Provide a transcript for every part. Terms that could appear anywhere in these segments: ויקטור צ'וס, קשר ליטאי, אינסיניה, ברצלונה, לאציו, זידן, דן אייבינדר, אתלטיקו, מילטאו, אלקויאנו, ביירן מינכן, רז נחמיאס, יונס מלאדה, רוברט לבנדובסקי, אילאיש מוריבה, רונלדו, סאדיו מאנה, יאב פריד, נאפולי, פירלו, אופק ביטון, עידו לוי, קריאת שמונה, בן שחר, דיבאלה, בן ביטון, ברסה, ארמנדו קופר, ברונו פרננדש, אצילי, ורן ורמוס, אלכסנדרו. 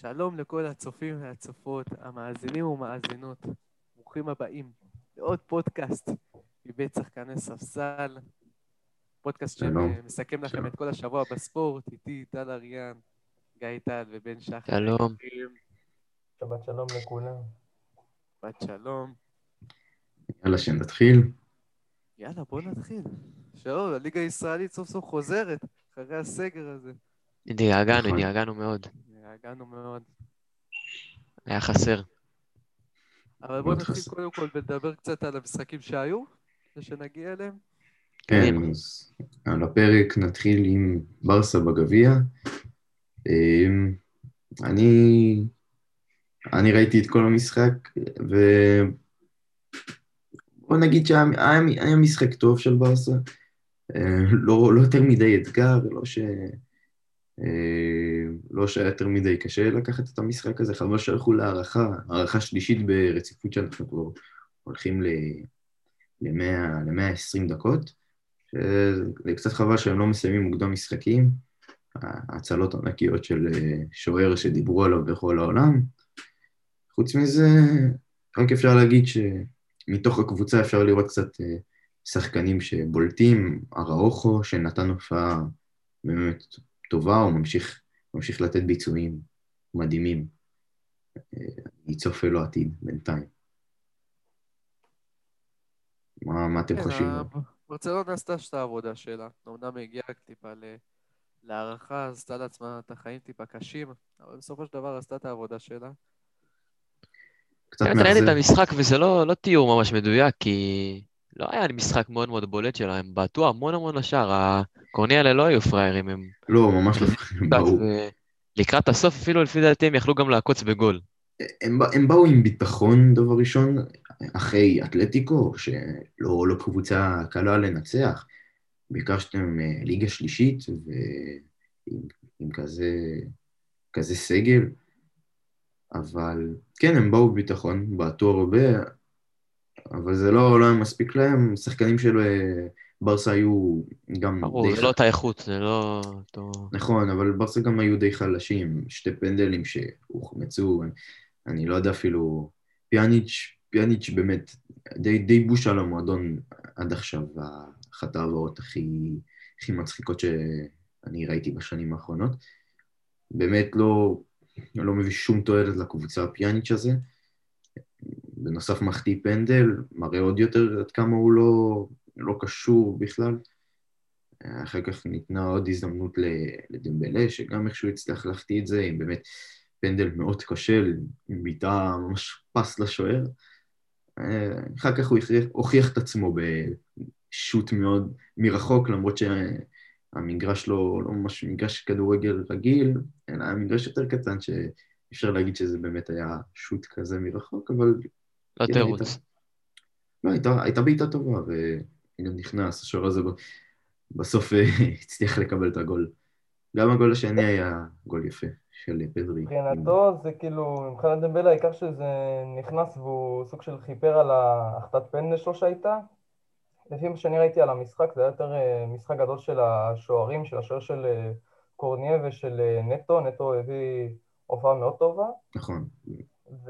שלום לכל הצופים והצופות, המאזינים ומאזינות. ברוכים הבאים לעוד פודקאסט מבית שחקני ספסל. פודקאסט שמסכם לכם את כל השבוע בספורט. איתי טל אריאן, גיא טל ובן שחר. שלום. שבת שלום לכולם. שבת שלום. יאללה שנתחיל. יאללה, בוא נתחיל. שלום, הליגה הישראלית סוף סוף חוזרת אחרי הסגר הזה. דאגנו מאוד. היה חסר. אבל בואו נתחיל קודם כל לדבר קצת על המשחקים שהיו, שנגיע אליהם. כן, אז על הפרק נתחיל עם ברסה בגביע. אני ראיתי את כל המשחק, ובואו נגיד שהיה משחק טוב של ברסה. לא יותר מדי אתגר, לא שהיה יותר מדי קשה לקחת את המשחק הזה, חבל שהלכו להערכה, הערכה שלישית ברציפות שאנחנו כבר הולכים ל-120 דקות, שזה קצת חבל שהם לא מסיימים מוקדם משחקים, הצלות ענקיות של שוער שדיברו עליו בכל העולם, חוץ מזה, רק אפשר להגיד שמתוך הקבוצה אפשר לראות קצת שחקנים שבולטים, אראוחו שנתן הופעה באמת טובה, הוא ממשיך לתת ביצועים מדהימים. ייצופה לו עתיד בינתיים. מה אתם חושבים? ברצלונה עשתה שתה עבודה שלה. אמנם הגיעה טיפה להערכה, עשתה לעצמה את החיים טיפה קשים, אבל בסופו של דבר עשתה את העבודה שלה. אני ראיתי את המשחק, וזה לא תיאור ממש מדויק, כי לא היה משחק מאוד מאוד בולט שלה, הם בעטו המון לשער, הקורניה האלה לא היו פריירים, הם... לא, ממש לא פריירים, באו. לקראת הסוף אפילו לפי דעתי הם יכלו גם לעקוץ בגול. הם באו עם ביטחון דבר ראשון, אחרי אתלטיקו, שלא קבוצה קלה לנצח, בעיקר שאתם ליגה שלישית, ועם כזה סגל, אבל כן, הם באו בביטחון, בעטו הרבה, אבל זה לא היה מספיק להם, שחקנים של ברסה היו גם... ברור, זה לא את האיכות, זה לא... נכון, אבל ברסה גם היו די חלשים, שתי פנדלים שהוחמצו, אני לא יודע אפילו... פיאניץ' באמת די בוש על המועדון עד עכשיו, אחת העברות הכי מצחיקות שאני ראיתי בשנים האחרונות, באמת לא מביא שום תועלת לקבוצה הפיאניץ' הזה, בנוסף מחטיא פנדל, מראה עוד יותר עד כמה הוא לא קשור בכלל. אחר כך ניתנה עוד הזדמנות לדמבלה, שגם איכשהו הצליח להחטיא את זה, עם באמת פנדל מאוד קשה, עם ביתה ממש פס לשוער. אחר כך הוא הוכיח את עצמו בשוט מאוד מרחוק, למרות שהמגרש לא ממש מגרש כדורגל רגיל, אלא המגרש יותר קטן ש... אפשר להגיד שזה באמת היה שוט כזה מרחוק, אבל... לא תירוץ. לא, הייתה בעיטה טובה, וגם נכנס, השוער הזה בסוף הצליח לקבל את הגול. גם הגול השני היה גול יפה, של פדרי. מבחינתו זה כאילו, מבחינת דמבלה, העיקר שזה נכנס והוא סוג של חיפר על ההחטאת פנדל שלו שהייתה. לפי מה שאני ראיתי על המשחק, זה היה יותר משחק גדול של השוערים, של השוער של קורניה ושל נטו. נטו הביא... הופעה מאוד טובה. נכון. והוא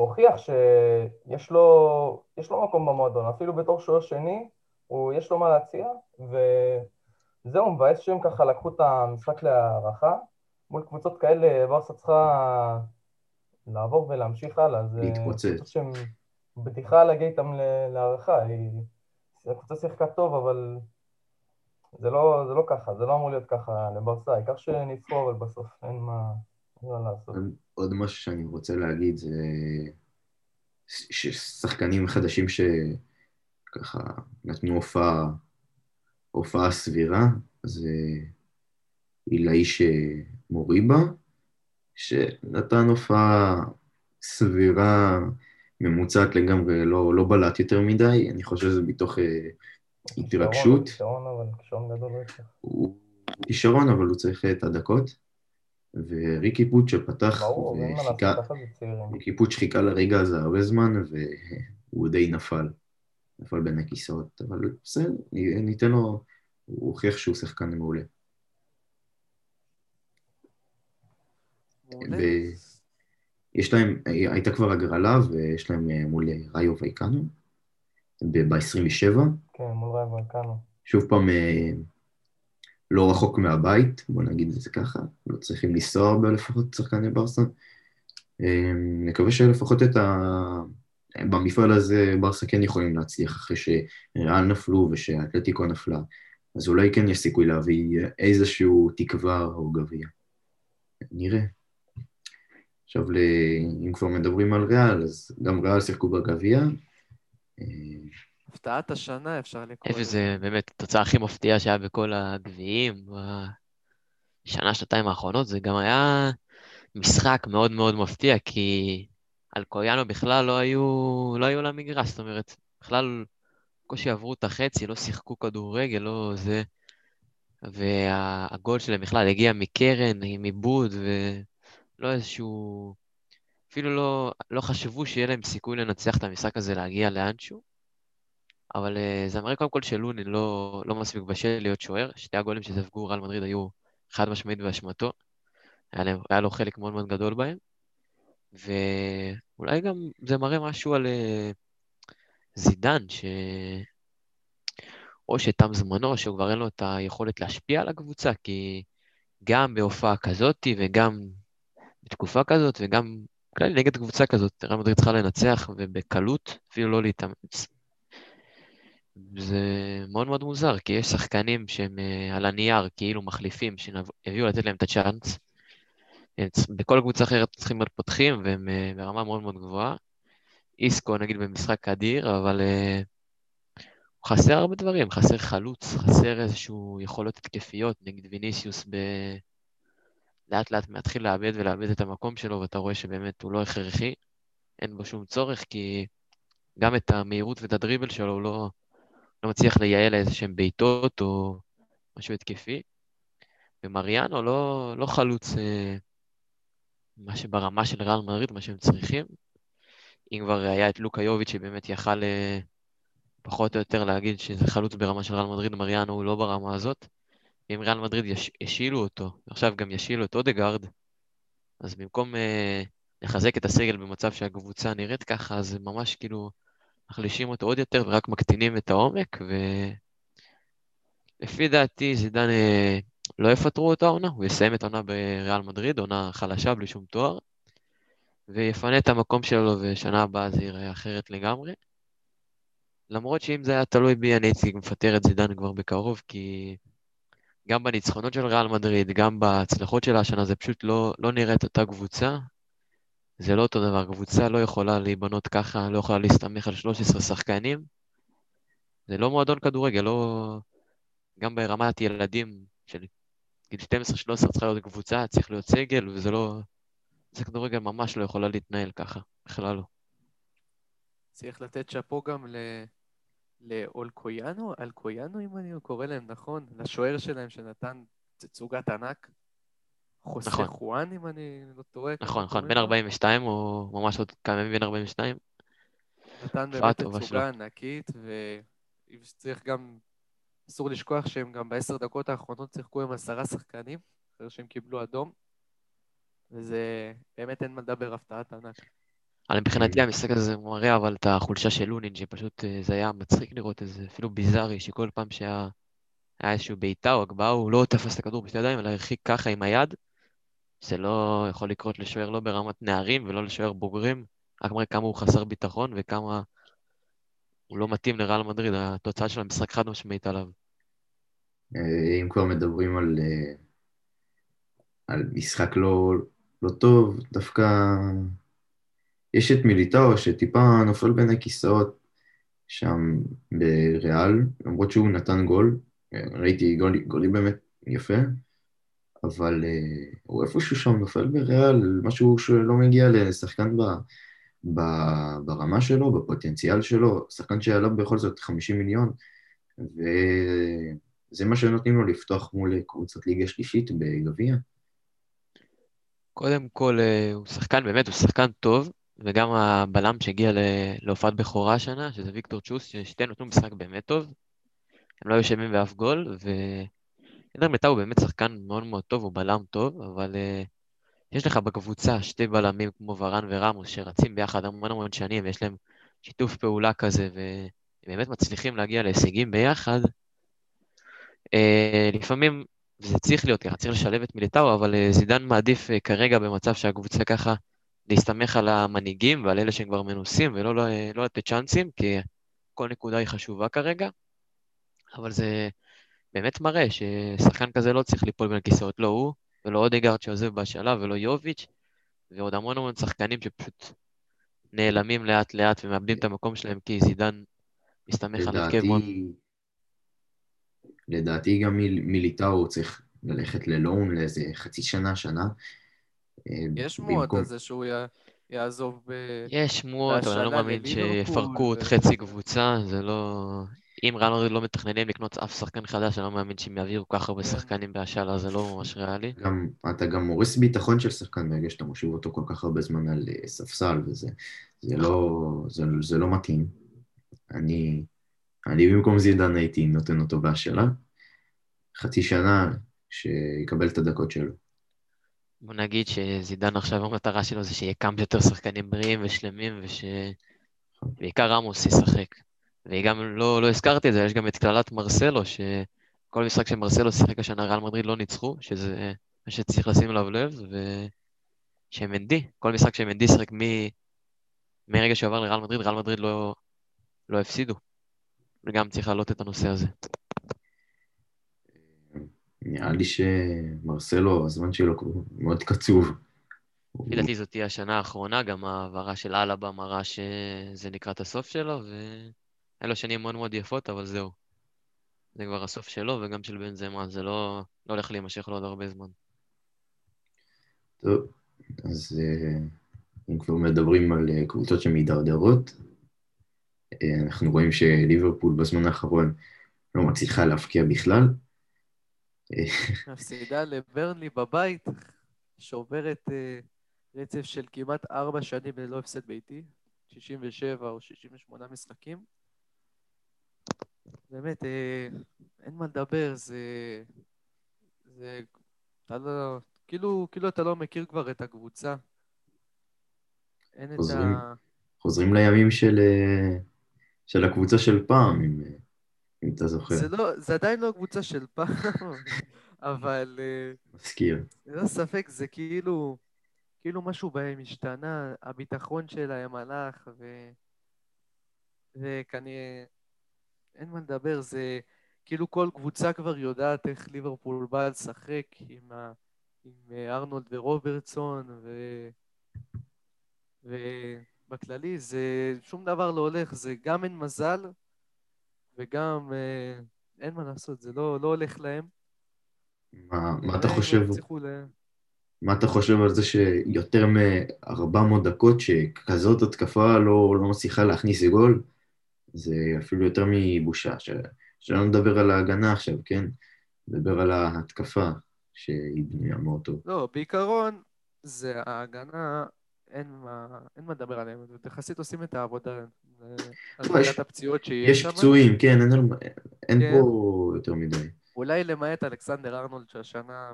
הוכיח שיש לו מקום במועדון, אפילו בתור שוער שני, יש לו מה להציע, וזהו, מבאס שהם ככה לקחו את המשחק להערכה, מול קבוצות כאלה, ברסה צריכה לעבור ולהמשיך הלאה, זה קבוצות שהן בטיחה להגיע איתם להערכה, הקבוצה שיחקה טוב, אבל... זה לא ככה, זה לא אמור להיות ככה לברסה, העיקר שניצחו, אבל בסוף אין מה לעשות. עוד משהו שאני רוצה להגיד זה ששחקנים חדשים שככה נתנו הופעה סבירה, זה אילאיש מוריבה, שנתן הופעה סבירה ממוצעת לגמרי, לא בלט יותר מדי, אני חושב שזה בתוך... התרגשות. הוא כישרון, אבל הוא צריך את הדקות. וריקי פוט שפתח, ריקי פוט שחיכה לרגע הזה הרבה זמן, והוא די נפל בין הכיסאות, אבל בסדר, ניתן לו, הוא הוכיח שהוא שחקן מעולה. ויש להם, הייתה כבר הגרלה, ויש להם מול ראיו ואיקנו, ב-27. כן, מול ראיו ואיקנו. שוב פעם, לא רחוק מהבית, בוא נגיד את זה ככה, לא צריכים לנסוע לפחות שחקני ברסה. נקווה שלפחות את ה... במפעל הזה ברסה כן יכולים להצליח אחרי שריאל נפלו ושהאתלטיקו נפלה, אז אולי כן יש סיכוי להביא איזשהו תקווה או גביע. נראה. עכשיו, אם כבר מדברים על ריאל, אז גם ריאל שיחקו בגביע. הפתעת השנה אפשר לקרוא. וזה באמת התוצאה הכי מפתיעה שהיה בכל הגביעים, בשנה, שנתיים האחרונות, זה גם היה משחק מאוד מאוד מפתיע, כי אלקויאנו בכלל לא היו למגרש, זאת אומרת, בכלל קושי עברו את החצי, לא שיחקו כדורגל, לא זה, והגול שלהם בכלל הגיע מקרן, מיבוד, ולא איזשהו, אפילו לא חשבו שיהיה להם סיכוי לנצח את המשחק הזה להגיע לאנשהו, אבל זה מראה קודם כל שלוני לא מספיק בשל להיות שוער, שתי הגולים שספגו ריאל מדריד היו חד משמעית באשמתו, היה לו חלק מאוד מאוד גדול בהם, ואולי גם זה מראה משהו על זידן, או שתם זמנו, שהוא כבר אין לו את היכולת להשפיע על הקבוצה, כי גם בהופעה כזאת, וגם בתקופה כזאת, וגם כלל נגד קבוצה כזאת, ריאל מדריד צריכה לנצח, ובקלות אפילו לא להתאמץ. זה מאוד מאוד מוזר, כי יש שחקנים שהם על הנייר, כאילו מחליפים, שהביאו לתת להם את הצ'אנס, בכל קבוצה אחרת צריכים להיות פותחים, והם ברמה מאוד מאוד גבוהה. איסקו נגיד במשחק אדיר, אבל הוא חסר הרבה דברים, חסר חלוץ, חסר איזשהו יכולות התקפיות, נגיד ויניסיוס לאט לאט מתחיל לאבד את המקום שלו, ואתה רואה שבאמת הוא לא הכרחי, אין בו שום צורך, כי גם את המהירות ואת הדריבל שלו הוא לא מצליח לייעל איזשהם בעיטות או משהו התקפי, ומריאנו לא חלוץ מה שברמה של ריאל מדריד, מה שהם צריכים. אם כבר היה את לוק יוביץ' שבאמת יכל פחות או יותר להגיד שזה חלוץ ברמה של ריאל מדריד, מריאנו הוא לא ברמה הזאת, ואם ריאל מדריד ישילו אותו, עכשיו גם ישילו את אודגרד, אז במקום לחזק את הסגל במצב שהקבוצה נראית ככה, אז ממש כאילו מחלישים אותו עוד יותר ורק מקטינים את העומק, ולפי דעתי זידן לא יפטרו אותה עונה, הוא יסיים את עונה בריאל מדריד, עונה חלשה בלי שום תואר, ויפנה את המקום שלו, ושנה הבאה זה יראה אחרת לגמרי. למרות שאם זה היה תלוי בי, אני הייתי מפטר את זידן כבר בקרוב, כי גם בניצחונות של ריאל מדריד, גם בהצלחות שלה השנה, זה פשוט לא נראה את אותה קבוצה, זה לא אותו דבר, קבוצה לא יכולה להיבנות ככה, לא יכולה להסתמך על 13 שחקנים, זה לא מועדון כדורגל, לא... גם ברמת ילדים של גיל 12-13 צריכה להיות קבוצה, צריך להיות סגל, וזה לא... זה כדורגל ממש לא יכולה להתנהל ככה, בכלל לא. צריך לתת שפו גם לאלקויאנו, אלקויאנו אם אני קורא להם, נכון? לשוער שלהם שנתן תצוגת ענק, חוסה חואן אם אני לא טועה. נכון, בין 42 או ממש עוד כמה בין 42. נתן באמת תצוגה ענקית, וצריך גם... אסור לשכוח שהם גם ב10 דקות האחרונות שיחקו עם 10 שחקנים, אחרי שהם קיבלו אדום, וזה באמת אין מה לדבר, הפתעת ענק. אבל מבחינתי המשחק הזה מראה אבל את החולשה של לוננג'ה, שפשוט זה היה מצחיק לראות, זה אפילו ביזארי, שכל פעם שהיה איזשהו בעיטה או הגבהה, הוא לא תפס את הכדור בשתי ידיים, אלא הרחיק ככה עם היד, זה לא יכול לקרות לשוער לא ברמת נערים ולא לשוער בוגרים, רק מראה כמה הוא חסר ביטחון וכמה... הוא לא מתאים לריאל מדריד, התוצאה של המשחק חד משמעית עליו. אם כבר מדברים על משחק לא טוב, דווקא יש את מילטאו שטיפה נופל בין הכיסאות שם בריאל, למרות שהוא נתן גול, ראיתי גולי באמת יפה, אבל הוא איפשהו שם נופל בריאל, משהו שלא מגיע לשחקן ברמה שלו, בפוטנציאל שלו, שחקן שעלה בכל זאת 50 מיליון, וזה מה שנותנים לו לפתוח מול קבוצת ליגה שלישית בגביע. קודם כל, הוא שחקן, באמת הוא שחקן טוב, וגם הבלם שהגיע להופעת בכורה השנה, שזה ויקטור צ'וס, ששתיהם נותנו משחק באמת טוב, הם לא היו שמים באף גול, וידר מטאו הוא באמת שחקן מאוד מאוד טוב, הוא בלם טוב, אבל יש לך בקבוצה שתי בלמים כמו ורן ורמוס שרצים ביחד המון שנים, ויש להם שיתוף פעולה כזה, ובאמת מצליחים להגיע להישגים ביחד. לפעמים זה צריך להיות ככה, צריך לשלב את מילטאו, אבל זידן מעדיף כרגע במצב שהקבוצה ככה להסתמך על המנהיגים ועל אלה שהם כבר מנוסים, ולא לא לתת צ'אנסים, כי כל נקודה היא חשובה כרגע, אבל זה באמת מראה ששחקן כזה לא צריך ליפול בין הכיסאות, לא הוא, ולא אודגרד שעוזב בהשאלה, ולא יוביץ', ועוד המון שחקנים שפשוט נעלמים לאט לאט ומאבדים את המקום שלהם, כי זידן מסתמך על הרכב מאוד. לדעתי גם מילטאו צריך ללכת ללון לאיזה חצי שנה. יש מועד הזה שהוא יעזוב יש מועד, אני לא מאמין שיפרקו את חצי קבוצה, זה לא... אם רנורד לא מתכננים לקנות אף שחקן חדש, אני לא מאמין שהם יעבירו כך הרבה שחקנים בהשאלה, זה לא ממש ריאלי. אתה גם מוריס ביטחון של שחקן ברגע שאתה מושיב אותו כל כך הרבה זמן על ספסל, וזה לא מתאים. אני במקום זידן הייתי נותן אותו בהשאלה, חצי שנה שיקבל את הדקות שלו. בוא נגיד שזידן עכשיו המטרה שלו זה שיהיה כמה יותר שחקנים בריאים ושלמים, ובעיקר רמוס ישחק. וגם לא הזכרתי את זה, יש גם את כללת מרסלו, שכל משחק שמרסלו שיחק השנה ריאל מדריד לא ניצחו, שזה מה שצריך לשים עליו לב, ושמנדי, כל משחק שמנדי שיחק מרגע שעבר לריאל מדריד, ריאל מדריד לא הפסידו, וגם צריך לעלות את הנושא הזה. נראה לי שמרסלו, הזמן שלו מאוד קצוב. לדעתי זאת תהיה השנה האחרונה, גם העברה של אלאבה מראה שזה לקראת הסוף שלו, היה לו שנים מאוד יפות, אבל זהו. זה כבר הסוף שלו, וגם של בן זמן, זה לא הולך להימשך לו עוד הרבה זמן. טוב, אז אם כבר מדברים על קבוצות שמתדרדרות, אנחנו רואים שליברפול בזמן האחרון לא מצליחה להפקיע בכלל. הפסידה לברנלי בבית, שוברת רצף של כמעט 4 שנים ללא הפסד ביתי, 67 או 68 משחקים. באמת, אין מה לדבר, זה כאילו אתה לא מכיר כבר את הקבוצה. חוזרים לימים של הקבוצה של פעם, אם אתה זוכר. זה עדיין לא הקבוצה של פעם, אבל... מזכיר. לא ספק, זה כאילו משהו בהם השתנה, הביטחון שלהם הלך, וכנראה... אין מה לדבר, זה כאילו כל קבוצה כבר יודעת איך ליברפול בא לשחק עם ארנולד ורוברטסון ובכללי זה שום דבר לא הולך, זה גם אין מזל וגם אין מה לעשות, זה לא הולך להם. מה אתה חושב על זה שיותר מ-400 דקות שכזאת התקפה לא מצליחה להכניס גול? זה אפילו יותר מבושה, שלא נדבר על ההגנה עכשיו, כן? נדבר על ההתקפה שהיא בנויה מאותו. לא, בעיקרון, זה ההגנה, אין מה לדבר עליהם, ותחסית עושים את העבודה, על בעיית הפציעות שיש שם. יש פצועים, כן, אין פה יותר מדי. אולי למעט אלכסנדר ארנולד, שהשנה,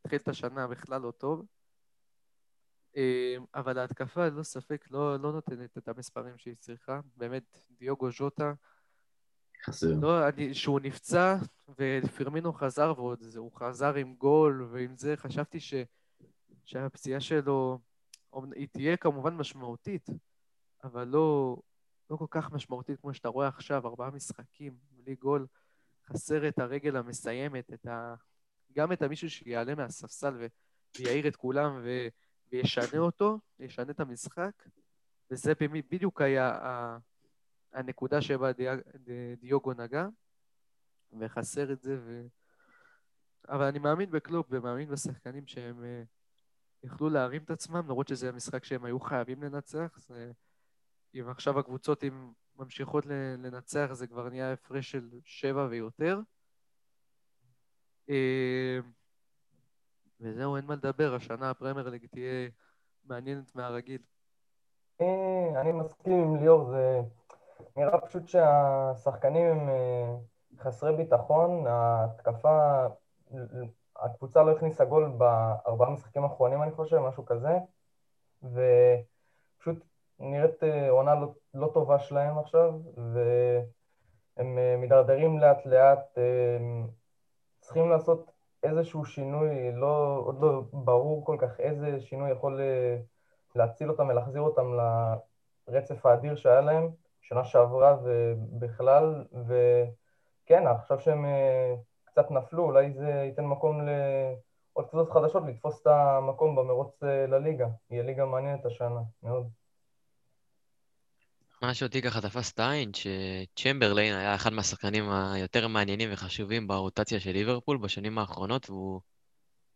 התחיל את השנה בכלל לא טוב, אבל ההתקפה לא ספק לא נותנת את המספרים שהיא צריכה, באמת דיוגו ז'וטה חסר. לא, שהוא נפצע ופירמינו חזר ועוד זה, הוא חזר עם גול ועם זה, חשבתי שהפציעה שלו היא תהיה כמובן משמעותית, אבל לא כל כך משמעותית כמו שאתה רואה עכשיו, 4 משחקים בלי גול, חסר את הרגל המסיימת, גם את המישהו שיעלה מהספסל ויעיר את כולם וישנה אותו, ישנה את המשחק, וזה בדיוק היה הנקודה שבה דיוגו נגע, וחסר את זה, אבל אני מאמין בקלופ, ומאמין בשחקנים שהם יכלו להרים את עצמם, למרות שזה המשחק שהם היו חייבים לנצח, אם עכשיו הקבוצות ממשיכות לנצח, זה כבר נהיה הפרש של 7 ויותר, וזהו, אין מה לדבר, השנה הפרמייר ליג תהיה מעניינת מהרגיל. אני מסכים עם ליאור, זה נראה פשוט שהשחקנים הם חסרי ביטחון, ההתקפה, הקבוצה לא הכניסה גול בארבעה משחקים האחרונים, אני חושב, משהו כזה, ופשוט נראית עונה לא טובה שלהם עכשיו, והם מדרדרים לאט לאט, צריכים לעשות איזשהו שינוי, עוד לא ברור כל כך איזה שינוי יכול להציל אותם ולהחזיר אותם לרצף האדיר שהיה להם, שנה שעברה ובכלל, וכן, עכשיו שהם קצת נפלו, אולי זה ייתן מקום לעוד קבוצות חדשות לתפוס את המקום במרוץ לליגה. היא ליגה מעניינת השנה, מאוד. מה שאותי ככה תפס את העין, שצ'מברליין היה אחד מהשחקנים היותר מעניינים וחשובים ברוטציה של ליברפול בשנים האחרונות, והוא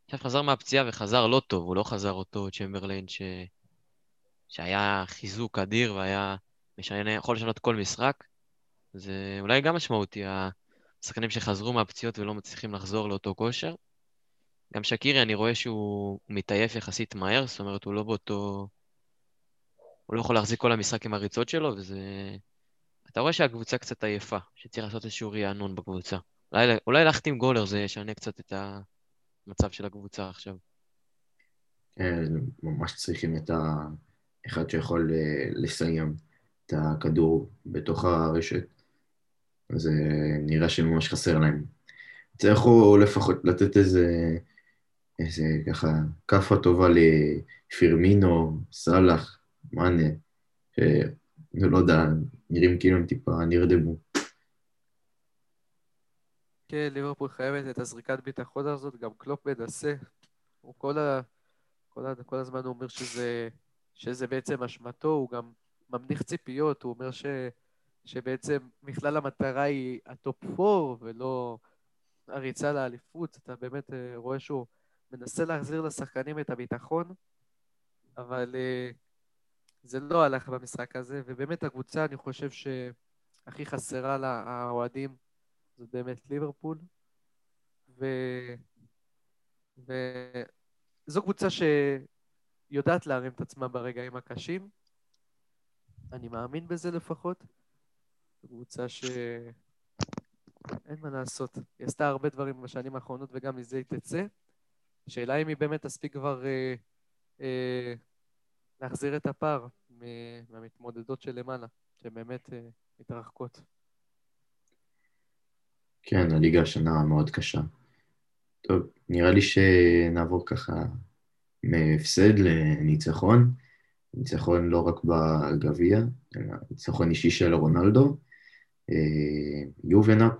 עכשיו חזר מהפציעה וחזר לא טוב, הוא לא חזר אותו צ'מברליין שהיה חיזוק אדיר והיה משנה, יכול לשנות כל משחק, זה אולי גם משמעותי, השחקנים שחזרו מהפציעות ולא מצליחים לחזור לאותו כושר. גם שקירי, אני רואה שהוא מתעייף יחסית מהר, זאת אומרת, הוא לא באותו... הוא לא יכול להחזיק כל המשחק עם הריצות שלו, וזה... אתה רואה שהקבוצה קצת עייפה, שצריך לעשות איזשהו רענון בקבוצה. אולי להחתים גולר, זה ישנה קצת את המצב של הקבוצה עכשיו. ממש צריכים את האחד שיכול לסיים את הכדור בתוך הרשת. אז נראה שממש חסר להם. צריכו לפחות לתת איזה ככה, קפה טובה לפירמינו, סלח, מענה, לא יודע, נראים כאילו הם טיפה נרדמו. כן, ליברפול חייבת את הזריקת ביטחון הזאת, גם קלופ מנסה. הוא כל הזמן הוא אומר שזה בעצם אשמתו, הוא גם ממניח ציפיות, הוא אומר שבעצם מכלל המטרה היא הטופ-4 ולא הריצה לאליפות. אתה באמת רואה שהוא מנסה להחזיר לשחקנים את הביטחון, אבל זה לא הלך במשחק הזה, ובאמת הקבוצה אני חושב שהכי חסרה לאוהדים זה באמת ליברפול, וזו קבוצה שיודעת להרים את עצמה ברגעים הקשים, אני מאמין בזה לפחות, קבוצה שאין מה לעשות, היא עשתה הרבה דברים בשנים האחרונות וגם מזה היא תצא, שאלה אם היא באמת תספיק כבר להחזיר את הפער מהמתמודדות של למעלה, שהן באמת מתרחקות. כן, הליגה השנה מאוד קשה. טוב, נראה לי שנעבור ככה מהפסד לניצחון, ניצחון לא רק בגביע, אלא ניצחון אישי של רונלדו, יובנטוס,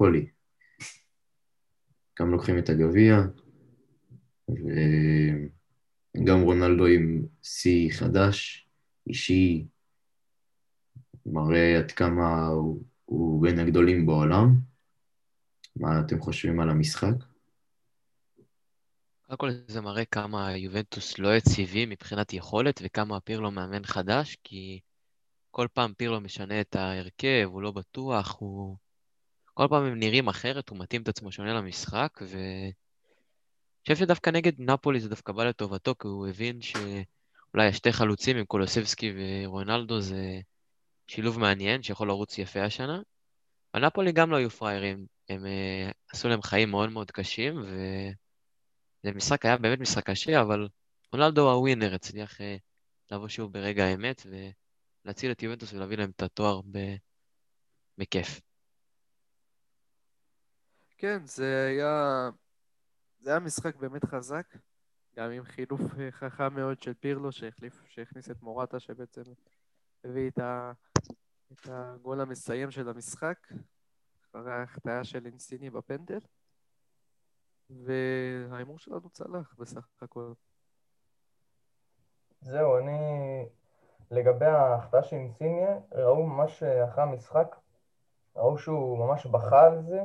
גם לוקחים את הגביע, וגם רונלדו עם סי חדש, אישי, מראה עד כמה הוא בין הגדולים בעולם. מה אתם חושבים על המשחק? רק כל זה מראה כמה יובנטוס לא יציבים מבחינת יכולת, וכמה פירלו מאמן חדש, כי כל פעם פירלו משנה את ההרכב, הוא לא בטוח, כל פעם הם נראים אחרת, הוא מתאים את עצמו שונה למשחק, אני חושב שדווקא נגד נאפולי זה דווקא בא לטובתו, כי הוא הבין שאולי שתי חלוצים עם קולוסבסקי ורונלדו זה שילוב מעניין, שיכול לרוץ יפה השנה. הנאפולי גם לא היו פריירים, הם עשו להם חיים מאוד מאוד קשים, וזה משחק היה באמת משחק קשה, אבל רונלדו הווינר הצליח לבוא שוב ברגע האמת, ולהציל את יובנטוס ולהביא להם את התואר בכיף. כן, זה היה משחק באמת חזק, גם עם חילוף חכם מאוד של פירלו, שהכניס את מורטה, שבעצם הביא את הגול המסיים של המשחק, אחרי ההחטאה של אינסיניה בפנדל, והאימור שלנו צלח בסך הכל. זהו, לגבי ההחטאה של אינסיניה, ראו ממש אחרי המשחק, ראו שהוא ממש בכה על זה,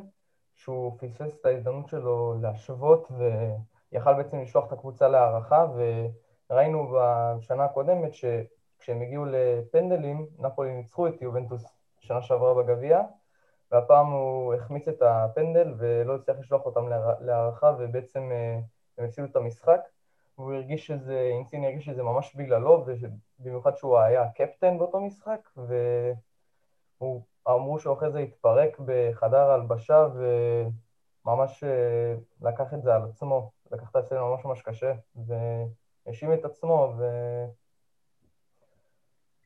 שהוא פספס את ההזדמנות שלו להשוות ויכל בעצם לשלוח את הקבוצה להערכה, וראינו בשנה הקודמת שכשהם הגיעו לפנדלים, נאפולי ניצחו את יובנטוס שנה שעברה בגביע, והפעם הוא החמיץ את הפנדל ולא הצליח לשלוח אותם להערכה, ובעצם הם הפסידו את המשחק, והוא הרגיש שזה, אינסיניה הרגיש שזה ממש בגללו, ובמיוחד שהוא היה קפטן באותו משחק, והוא אמרו שאחרי זה התפרק בחדר ההלבשה וממש לקח את זה על עצמו, לקחת אצלנו ממש קשה, והאשים את עצמו,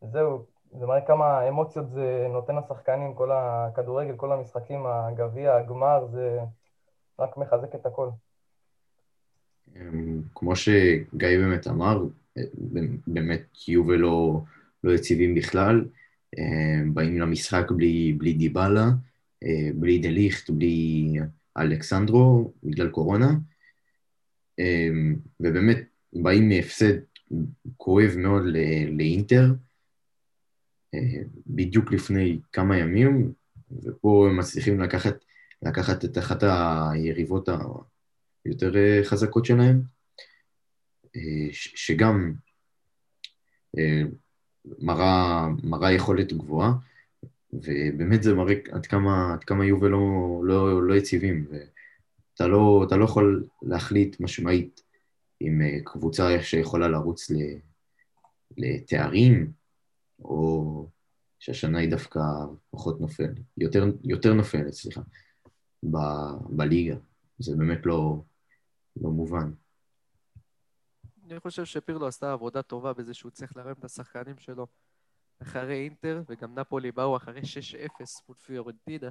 וזהו, זה מראה כמה אמוציות זה נותן לשחקנים, כל הכדורגל, כל המשחקים, הגביע, הגמר, זה רק מחזק את הכל. כמו שגיא באמת אמר, באמת יובל לא יציבים בכלל, באים למשחק בלי דיבאלה, בלי דליכט, בלי אלכסנדרו, בגלל קורונה, ובאמת באים מהפסד כואב מאוד לאינטר, בדיוק לפני כמה ימים, ופה הם מצליחים לקחת את אחת היריבות היותר חזקות שלהם, שגם מראה יכולת גבוהה, ובאמת זה מראה עד כמה יובל לא יציבים, ואתה לא יכול להחליט משמעית עם קבוצה שיכולה לרוץ לתארים, או שהשנה היא דווקא פחות נופל, יותר נופל, סליחה, בליגה. זה באמת לא מובן. אני חושב שפירלו עשתה עבודה טובה בזה שהוא צריך להרים את השחקנים שלו אחרי אינטר, וגם נאפולי באו אחרי 6-0 מול פיורנטינה,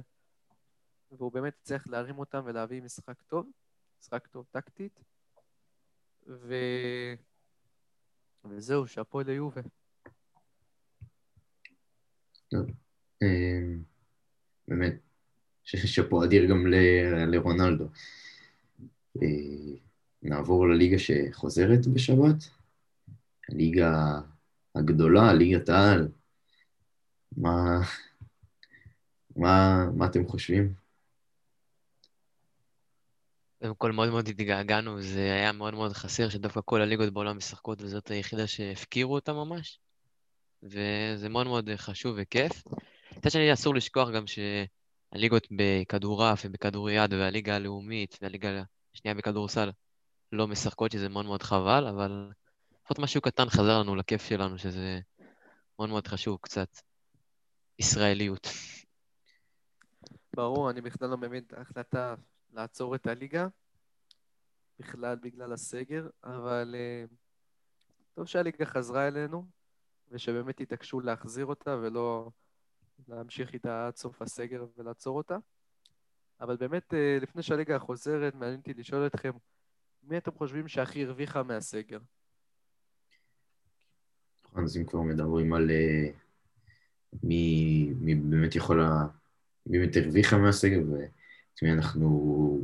והוא באמת צריך להרים אותם ולהביא משחק טוב, משחק טוב טקטית, וזהו, שאפו ליובה. טוב, באמת, שפה אדיר גם לרונלדו. נעבור לליגה שחוזרת בשבת, הליגה הגדולה, ליגת העל. מה אתם חושבים? קודם כל מאוד מאוד התגעגענו, זה היה מאוד מאוד חסר שדווקא כל הליגות בעולם משחקות, וזאת היחידה שהפקירו אותה ממש. וזה מאוד מאוד חשוב וכיף. קצת שאני אסור לשכוח גם שהליגות בכדורעף ובכדוריד והליגה הלאומית והליגה השנייה בכדורסל לא משחקות, שזה מאוד מאוד חבל, אבל לפחות משהו קטן חזר לנו לכיף שלנו, שזה מאוד מאוד חשוב, קצת ישראליות. ברור, אני בכלל לא מבין את ההחלטה לעצור את הליגה, בכלל בגלל הסגר, אבל טוב שהליגה חזרה אלינו, ושבאמת התעקשו להחזיר אותה ולא להמשיך איתה עד סוף הסגר ולעצור אותה. אבל באמת, לפני שהליגה חוזרת, מעניין אותי לשאול אתכם, מי אתם חושבים שהכי הרוויחה מהסגר? אז אם כבר מדברים על מי באמת יכולה, מי באמת הרוויחה מהסגר, ותמיד אנחנו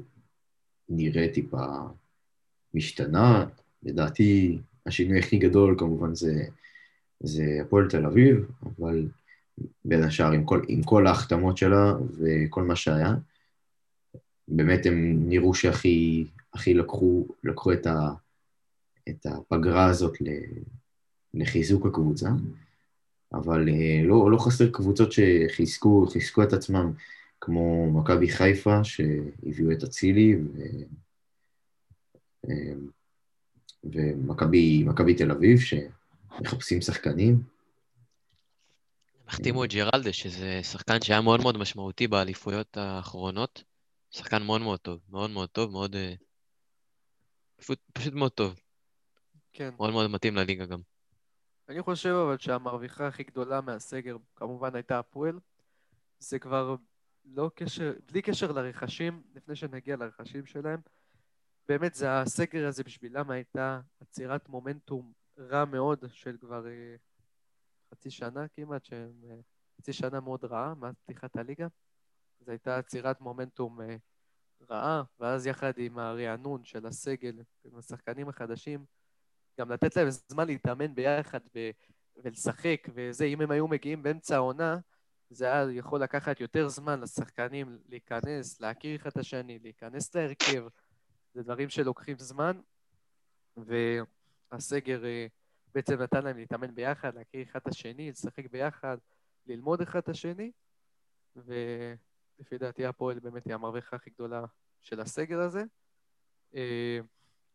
נראה טיפה משתנה. לדעתי, השינוי הכי גדול כמובן זה אפול תל אביב, אבל בין השאר עם כל ההחתמות שלה וכל מה שהיה, באמת הם נראו שהכי לקחו את הפגרה הזאת לחיזוק הקבוצה, אבל לא חסר קבוצות שחיזקו את עצמם, כמו מקבי חיפה שהביאו את אצילי, ומקבי תל אביב שמחפשים שחקנים. מחתימו את ג'רלדה, שזה שחקן שהיה מאוד מאוד משמעותי באליפויות האחרונות, שחקן מאוד מאוד טוב, מאוד מאוד טוב, מאוד פשוט מאוד טוב. כן. מאוד מאוד מתאים לליגה גם. אני חושב אבל שהמרוויחה הכי גדולה מהסגר, כמובן הייתה הפועל, זה כבר לא קשר, בלי קשר לרכשים, לפני שנגיע לרכשים שלהם, באמת זה הסגר הזה בשבילם הייתה עצירת מומנטום רע מאוד של כבר חצי שנה כמעט, חצי שנה מאוד רעה, מהפתיחת הליגה. זו הייתה עצירת מומנטום רעה, ואז יחד עם הרענון של הסגל, עם השחקנים החדשים, גם לתת להם זמן להתאמן ביחד ולשחק, וזה, אם הם היו מגיעים באמצע העונה, זה היה יכול לקחת יותר זמן לשחקנים להיכנס, להכיר אחד השני, להיכנס להרכב, זה דברים שלוקחים זמן, והסגר בעצם נתן להם להתאמן ביחד, להכיר אחד השני, לשחק ביחד, ללמוד אחד השני, ולפי דעתי הפועל באמת היא המרוויחה הכי גדולה של הסגל הזה.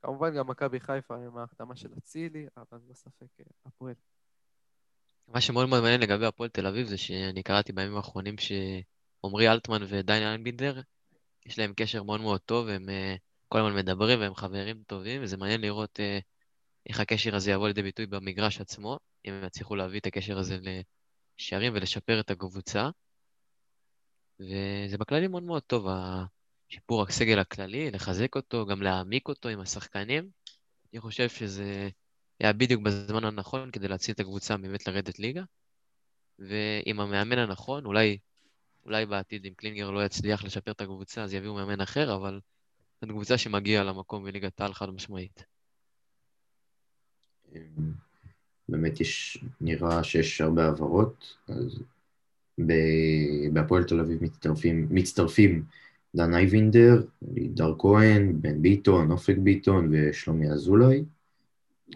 כמובן גם מכבי חיפה עם ההחתמה של אצילי, אבל בספק הפועל. מה שמאוד מאוד מעניין לגבי הפועל תל אביב זה שאני קראתי בימים האחרונים שעומרי אלטמן ודיין אלנבינדר יש להם קשר מאוד מאוד טוב, הם כל הזמן מדברים והם חברים טובים, וזה מעניין לראות איך הקשר הזה יבוא לידי ביטוי במגרש עצמו, אם הם יצליחו להביא את הקשר הזה לשערים ולשפר את הקבוצה, וזה בכללי מאוד מאוד טוב, השיפור הסגל הכללי, לחזק אותו, גם להעמיק אותו עם השחקנים, אני חושב שזה היה בדיוק בזמן הנכון כדי להציל את הקבוצה באמת לרדת ליגה, ועם המאמן הנכון, אולי בעתיד אם קלינגר לא יצליח לשפר את הקבוצה, אז יביאו מאמן אחר, אבל זאת קבוצה שמגיעה למקום בליגת העל חד משמעית. באמת נראה שיש הרבה העברות, אז בהפועל תל אביב מצטרפים דן אייבינדר, לידר כהן, בן ביטון, אופק ביטון ושלומי אזולאי.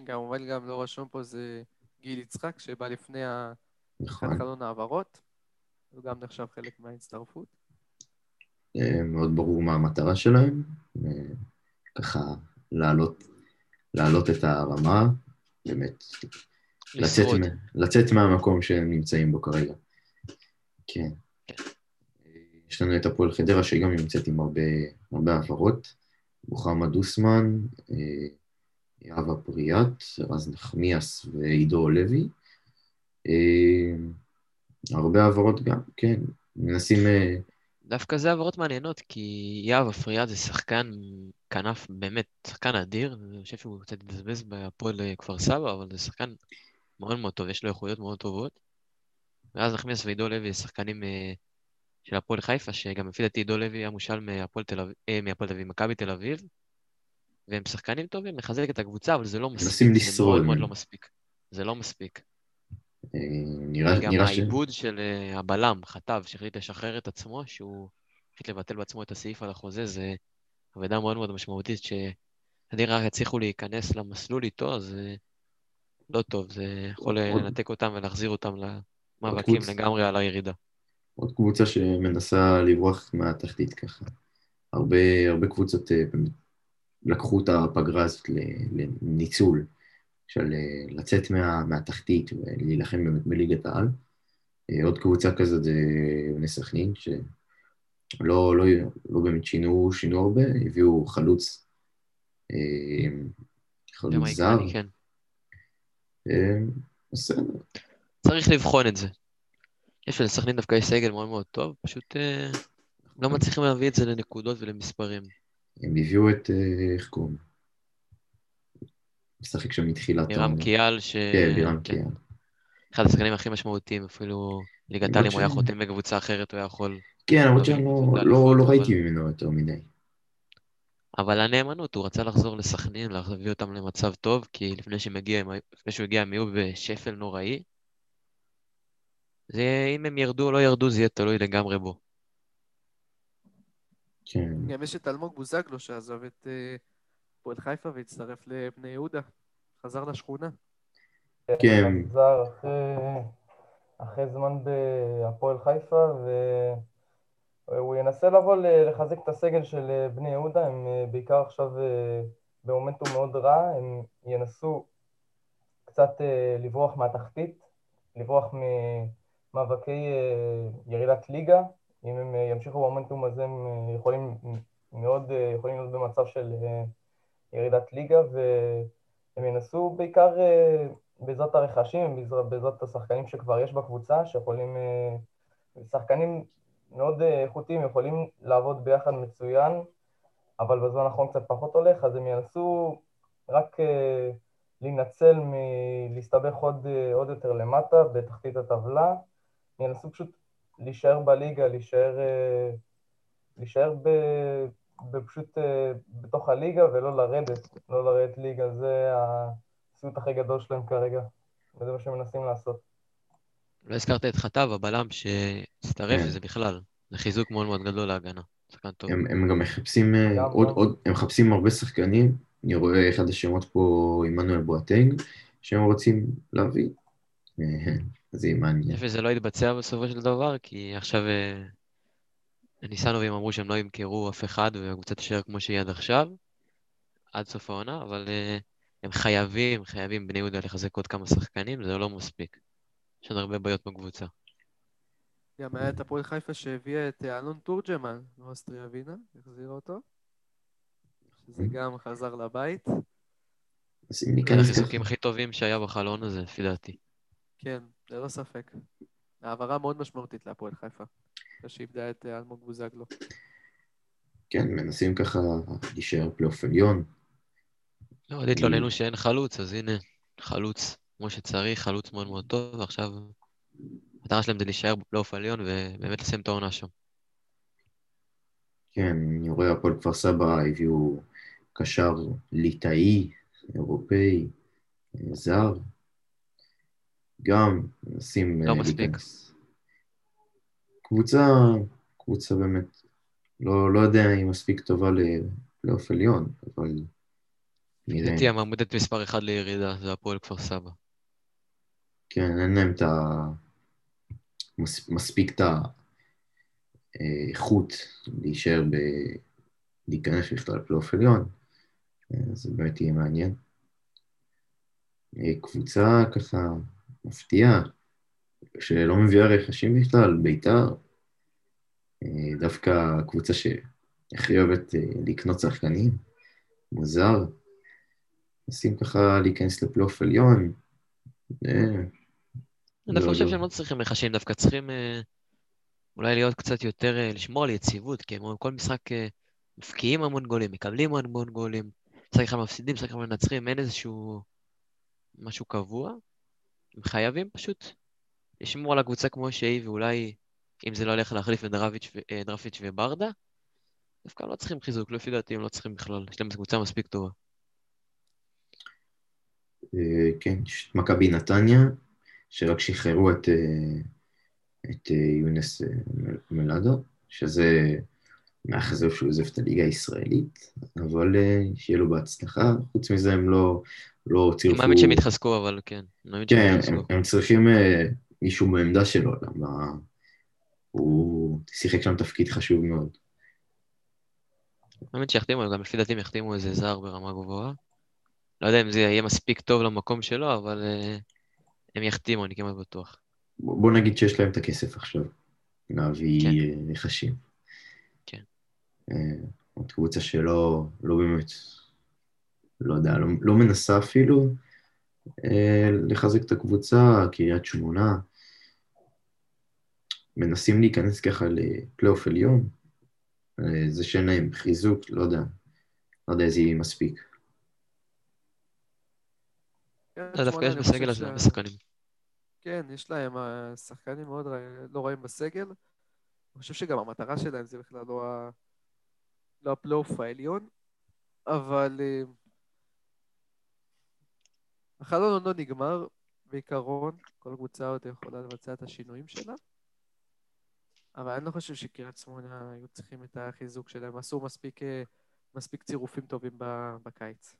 כמובן גם לא רשום פה זה גיל יצחק שבא לפני חלון העברות, הוא גם נחשב חלק מההצטרפות. מאוד ברור מה המטרה שלהם, ככה לעלות את הרמה, באמת לצאת מהמקום שהם נמצאים בו כרגע. כן. יש לנו את הפועל חדרה שגם נמצאת עם הרבה העברות, מוחמד אוסמן, יאב פריד, רז נחמיאס ועידו לוי, הרבה העברות גם, כן, מנסים... דווקא זה העברות מעניינות, כי יאב פריד זה שחקן כנף, באמת שחקן אדיר, אני חושב שהוא קצת יתבזבז בפועל כפר סבא, אבל זה שחקן מאוד מאוד טוב, יש לו איכויות מאוד טובות, רז נחמיאס ועידו לוי שחקנים... של הפועל חיפה, שגם לפי דעתי עידו לוי היה מושל ממכבי תל אביב, והם שחקנים טובים, מחזק את הקבוצה, אבל זה לא מספיק, זה מאוד מאוד לא מספיק. זה לא מספיק. גם העיבוד של הבלם, חטב, שהחליט לשחרר את עצמו, שהוא החליט לבטל בעצמו את הסעיף על החוזה, זה עבודה מאוד מאוד משמעותית, שהדירה הצליחו להיכנס למסלול איתו, זה לא טוב, זה יכול לנתק אותם ולהחזיר אותם למאבקים לגמרי על הירידה. עוד קבוצה שמנסה לברוח מהתחתית ככה. הרבה קבוצות לקחו את הפגרה הזאת לניצול, של לצאת מהתחתית ולהילחם באמת בליגת העל. עוד קבוצה כזאת זה בני סכנין, שלא באמת שינו הרבה, הביאו חלוץ זר. בסדר. צריך לבחון את זה. יש לסכנין דווקא יש סגל מאוד מאוד טוב, פשוט לא מצליחים להביא את זה לנקודות ולמספרים. הם הביאו את, איך קוראים? משחק שם מתחילת... לירם קיאל ש... כן, לירם קיאל. אחד הסכנים הכי משמעותיים, אפילו ליגת העל, אם הוא היה חותם בקבוצה אחרת, הוא היה יכול... כן, למרות שאני לא ראיתי ממנו יותר מדי. אבל הנאמנות, הוא רצה לחזור לסכנין, להביא אותם למצב טוב, כי לפני שהוא הגיע הם היו בשפל נוראי, זה, אם הם ירדו או לא ירדו, זה יהיה תלוי לגמרי בו. כן. גם יש את אלמוג בוזגלו שעזב את פועל חיפה והצטרף לבני יהודה. חזר לשכונה. כן. חזר אחרי זמן בהפועל חיפה, והוא ינסה לבוא לחזק את הסגל של בני יהודה. הם בעיקר עכשיו במומנטום מאוד רע. הם ינסו קצת לברוח מהתחתית, לברוח ממאבקי ירידת ליגה. אם הם ימשיכו במומנטום הזה, הם יכולים להיות במצב של ירידת ליגה, והם ינסו בעיקר בעזרת הרכשים, בעזרת השחקנים שכבר יש בקבוצה, שחקנים מאוד איכותיים יכולים לעבוד ביחד מצוין, אבל בזמן האחרון קצת פחות הולך, אז הם ינסו רק... להינצל מלהסתבך עוד יותר למטה, בתחתית הטבלה, ינסו פשוט להישאר בליגה, להישאר פשוט בתוך הליגה ולא לרדת, לא לרדת ליגה, זה הסיוט הכי גדול שלהם כרגע, וזה מה שמנסים לעשות. לא הזכרת את חטב, הבלם שצטרף זה בכלל, זה חיזוק מאוד מאוד גדול להגנה, שחקן טוב. הם גם מחפשים הרבה שחקנים, אני רואה אחד השמות פה, אימנואל בואטנג, שהם רוצים להביא. זה אימניה. אני חושב שזה לא יתבצע בסופו של דבר, כי עכשיו ניסנובים אמרו שהם לא ימכרו אף אחד, והקבוצה תשאר כמו שהיא עד עכשיו, עד סוף העונה, אבל הם חייבים בני יהודה לחזק עוד כמה שחקנים, זה לא מספיק. יש עוד הרבה בעיות בקבוצה. גם היה את הפועל חיפה שהביאה את אלון תורג'מן, מאוסטריה ווינה, החזירה אותו. שזה גם חזר לבית. אחד החיזוקים הכי טובים שהיה בחלון הזה, לפי דעתי. כן, ללא ספק. העברה מאוד משמעותית להפועל חיפה. שאיבדה את אלמוג בוזגלו. כן, מנסים ככה להישאר פלייאוף עליון. לא, עדיין לא לנו שאין חלוץ, אז הנה, חלוץ כמו שצריך, חלוץ מאוד מאוד טוב, ועכשיו המטרה שלהם זה להישאר בפלייאוף עליון ובאמת לסיים את העונה שם. כן, אני רואה הפועל כפר סבא הביאו קשר ליטאי, אירופאי, זר. גם מנסים... לא מספיק. קבוצה באמת, לא יודע אם מספיק טובה לפלייאוף עליון, אבל... הייתי המעמדת מספר אחד לירידה, זה הפועל כפר סבא. כן, אין להם את ה... מספיק את האיכות להישאר ב... להיכנס בכלל לפלייאוף עליון, זה באמת יהיה מעניין. קבוצה ככה מפתיעה, שלא מביאה רכשים בכלל, ביתר, דווקא קבוצה שהכי אוהבת לקנות שחקנים, מוזר, נשים ככה להיכנס לפלייאוף עליון. אני דווקא חושב שהם לא צריכים רכשים, דווקא צריכים אולי להיות קצת יותר, לשמור על יציבות, כי כל משחק מפקיעים המון גולים, מקבלים המון גולים, משחק אחד מפסידים, משחק אחד מנצחים, אין איזשהו משהו קבוע, הם חייבים פשוט לשמור על הקבוצה כמו שהיא, ואולי אם זה לא הולך להחליף את דרפיץ' וברדה, דווקא לא צריכים חיזוק, לפי דעתי הם לא צריכים בכלל, יש להם קבוצה מספיק טובה. כן, מקבי נתניה, שרק שחררו את יונס מלאדה, שזה מאכזב שהוא עוזב את הליגה הישראלית, אבל שיהיה לו בהצלחה, חוץ מזה הם לא צריכו... אני מאמין שהם יתחזקו, אבל כן. כן, הם צריכים מישהו בעמדה שלו, למה הוא שיחק שם תפקיד חשוב מאוד. אני מאמין שיחתימו, גם לפי דעתי יחתימו איזה זר ברמה גבוהה, לא יודע אם זה יהיה מספיק טוב למקום שלו, אבל הם יחתימו, אני כמעט בטוח. בוא נגיד שיש להם את הכסף עכשיו, להביא רכשים. כן. עוד קבוצה שלא באמת, לא יודע, לא מנסה אפילו לחזק את הקבוצה, קריאת שמונה, מנסים להיכנס ככה לפלייאוף עליון, זה שאין להם חיזוק, לא יודע איזה יהיה מספיק. דווקא יש בסגל הזה שחקנים. כן, יש להם שחקנים מאוד לא רעים בסגל. אני חושב שגם המטרה שלהם זה בכלל לא הפלייאוף העליון, אבל החלון עוד לא נגמר, בעיקרון כל קבוצה עוד יכולה לבצע את השינויים שלה, אבל אני לא חושב שקריית שמונה היו צריכים את החיזוק שלהם, עשו מספיק צירופים טובים בקיץ.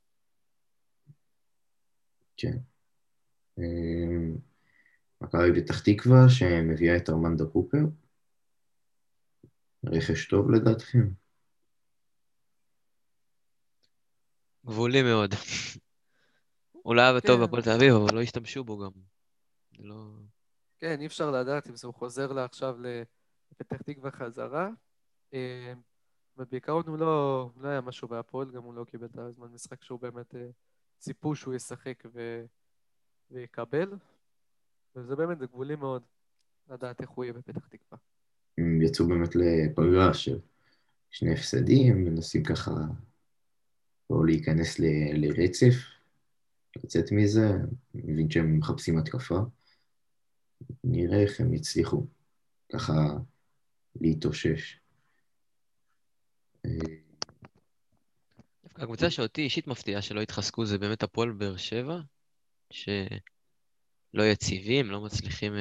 כן. מכבי בתל תקווה שמביאה את ארמנדו קופר. רכש טוב לדעתכם. גבולי מאוד. הוא לא היה טוב בהפועל תל אביב, אבל לא השתמשו בו גם. כן, אי אפשר לדעת אם זה חוזר לה עכשיו לפתח תקווה חזרה. ובעיקרון הוא לא היה משהו בהפועל, גם הוא לא קיבל את הזמן משחק שהוא באמת... ציפו שהוא ישחק ויקבל, וזה באמת גבולי מאוד לדעת איך הוא יהיה בפתח תקווה. הם יצאו באמת לפגרה של שני הפסדים, מנסים ככה לא להיכנס לרצף, לצאת מזה, מבין שהם מחפשים התקפה, נראה איך הם יצליחו ככה להתאושש. הקבוצה שאותי אישית מפתיעה שלא התחזקו זה באמת הפועל באר שבע, שלא יציבים, לא מצליחים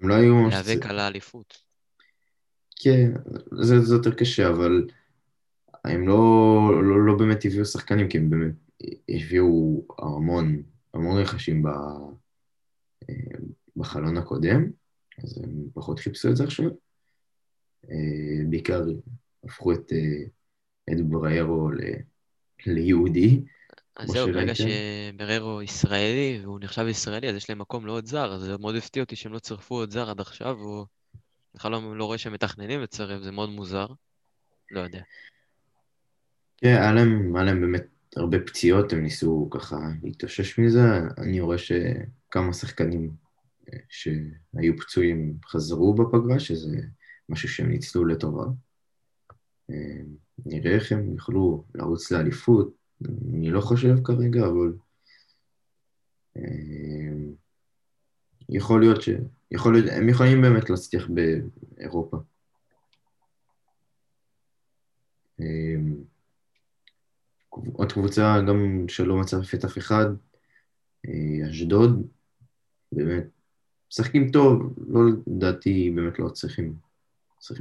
להיאבק על האליפות. כן, זה יותר קשה, אבל הם לא באמת הביאו שחקנים, כי הם באמת הביאו המון רכשים בחלון הקודם, אז הם פחות חיפשו את זה עכשיו. בעיקר הפכו את בריירו ליהודי. אז זהו, ברגע שבריירו ישראלי, והוא נחשב ישראלי, אז יש להם מקום לעוד זר, אז זה מאוד הפתיע אותי שהם לא צרפו עוד זר עד עכשיו, או בכלל לא רואה שהם מתכננים לצרף, זה מאוד מוזר, לא יודע. כן, היה להם באמת הרבה פציעות, הם ניסו ככה להתאושש מזה, אני רואה שכמה שחקנים שהיו פצועים חזרו בפגרה, שזה משהו שהם ניצלו לטובה. נראה איך הם יוכלו לרוץ לאליפות, אני לא חושב כרגע, אבל יכול להיות שהם יכולים באמת להצליח באירופה. עוד קבוצה גם שלא מצאה פתח אחד, אשדוד, באמת, משחקים טוב, לא לדעתי, באמת לא צריכים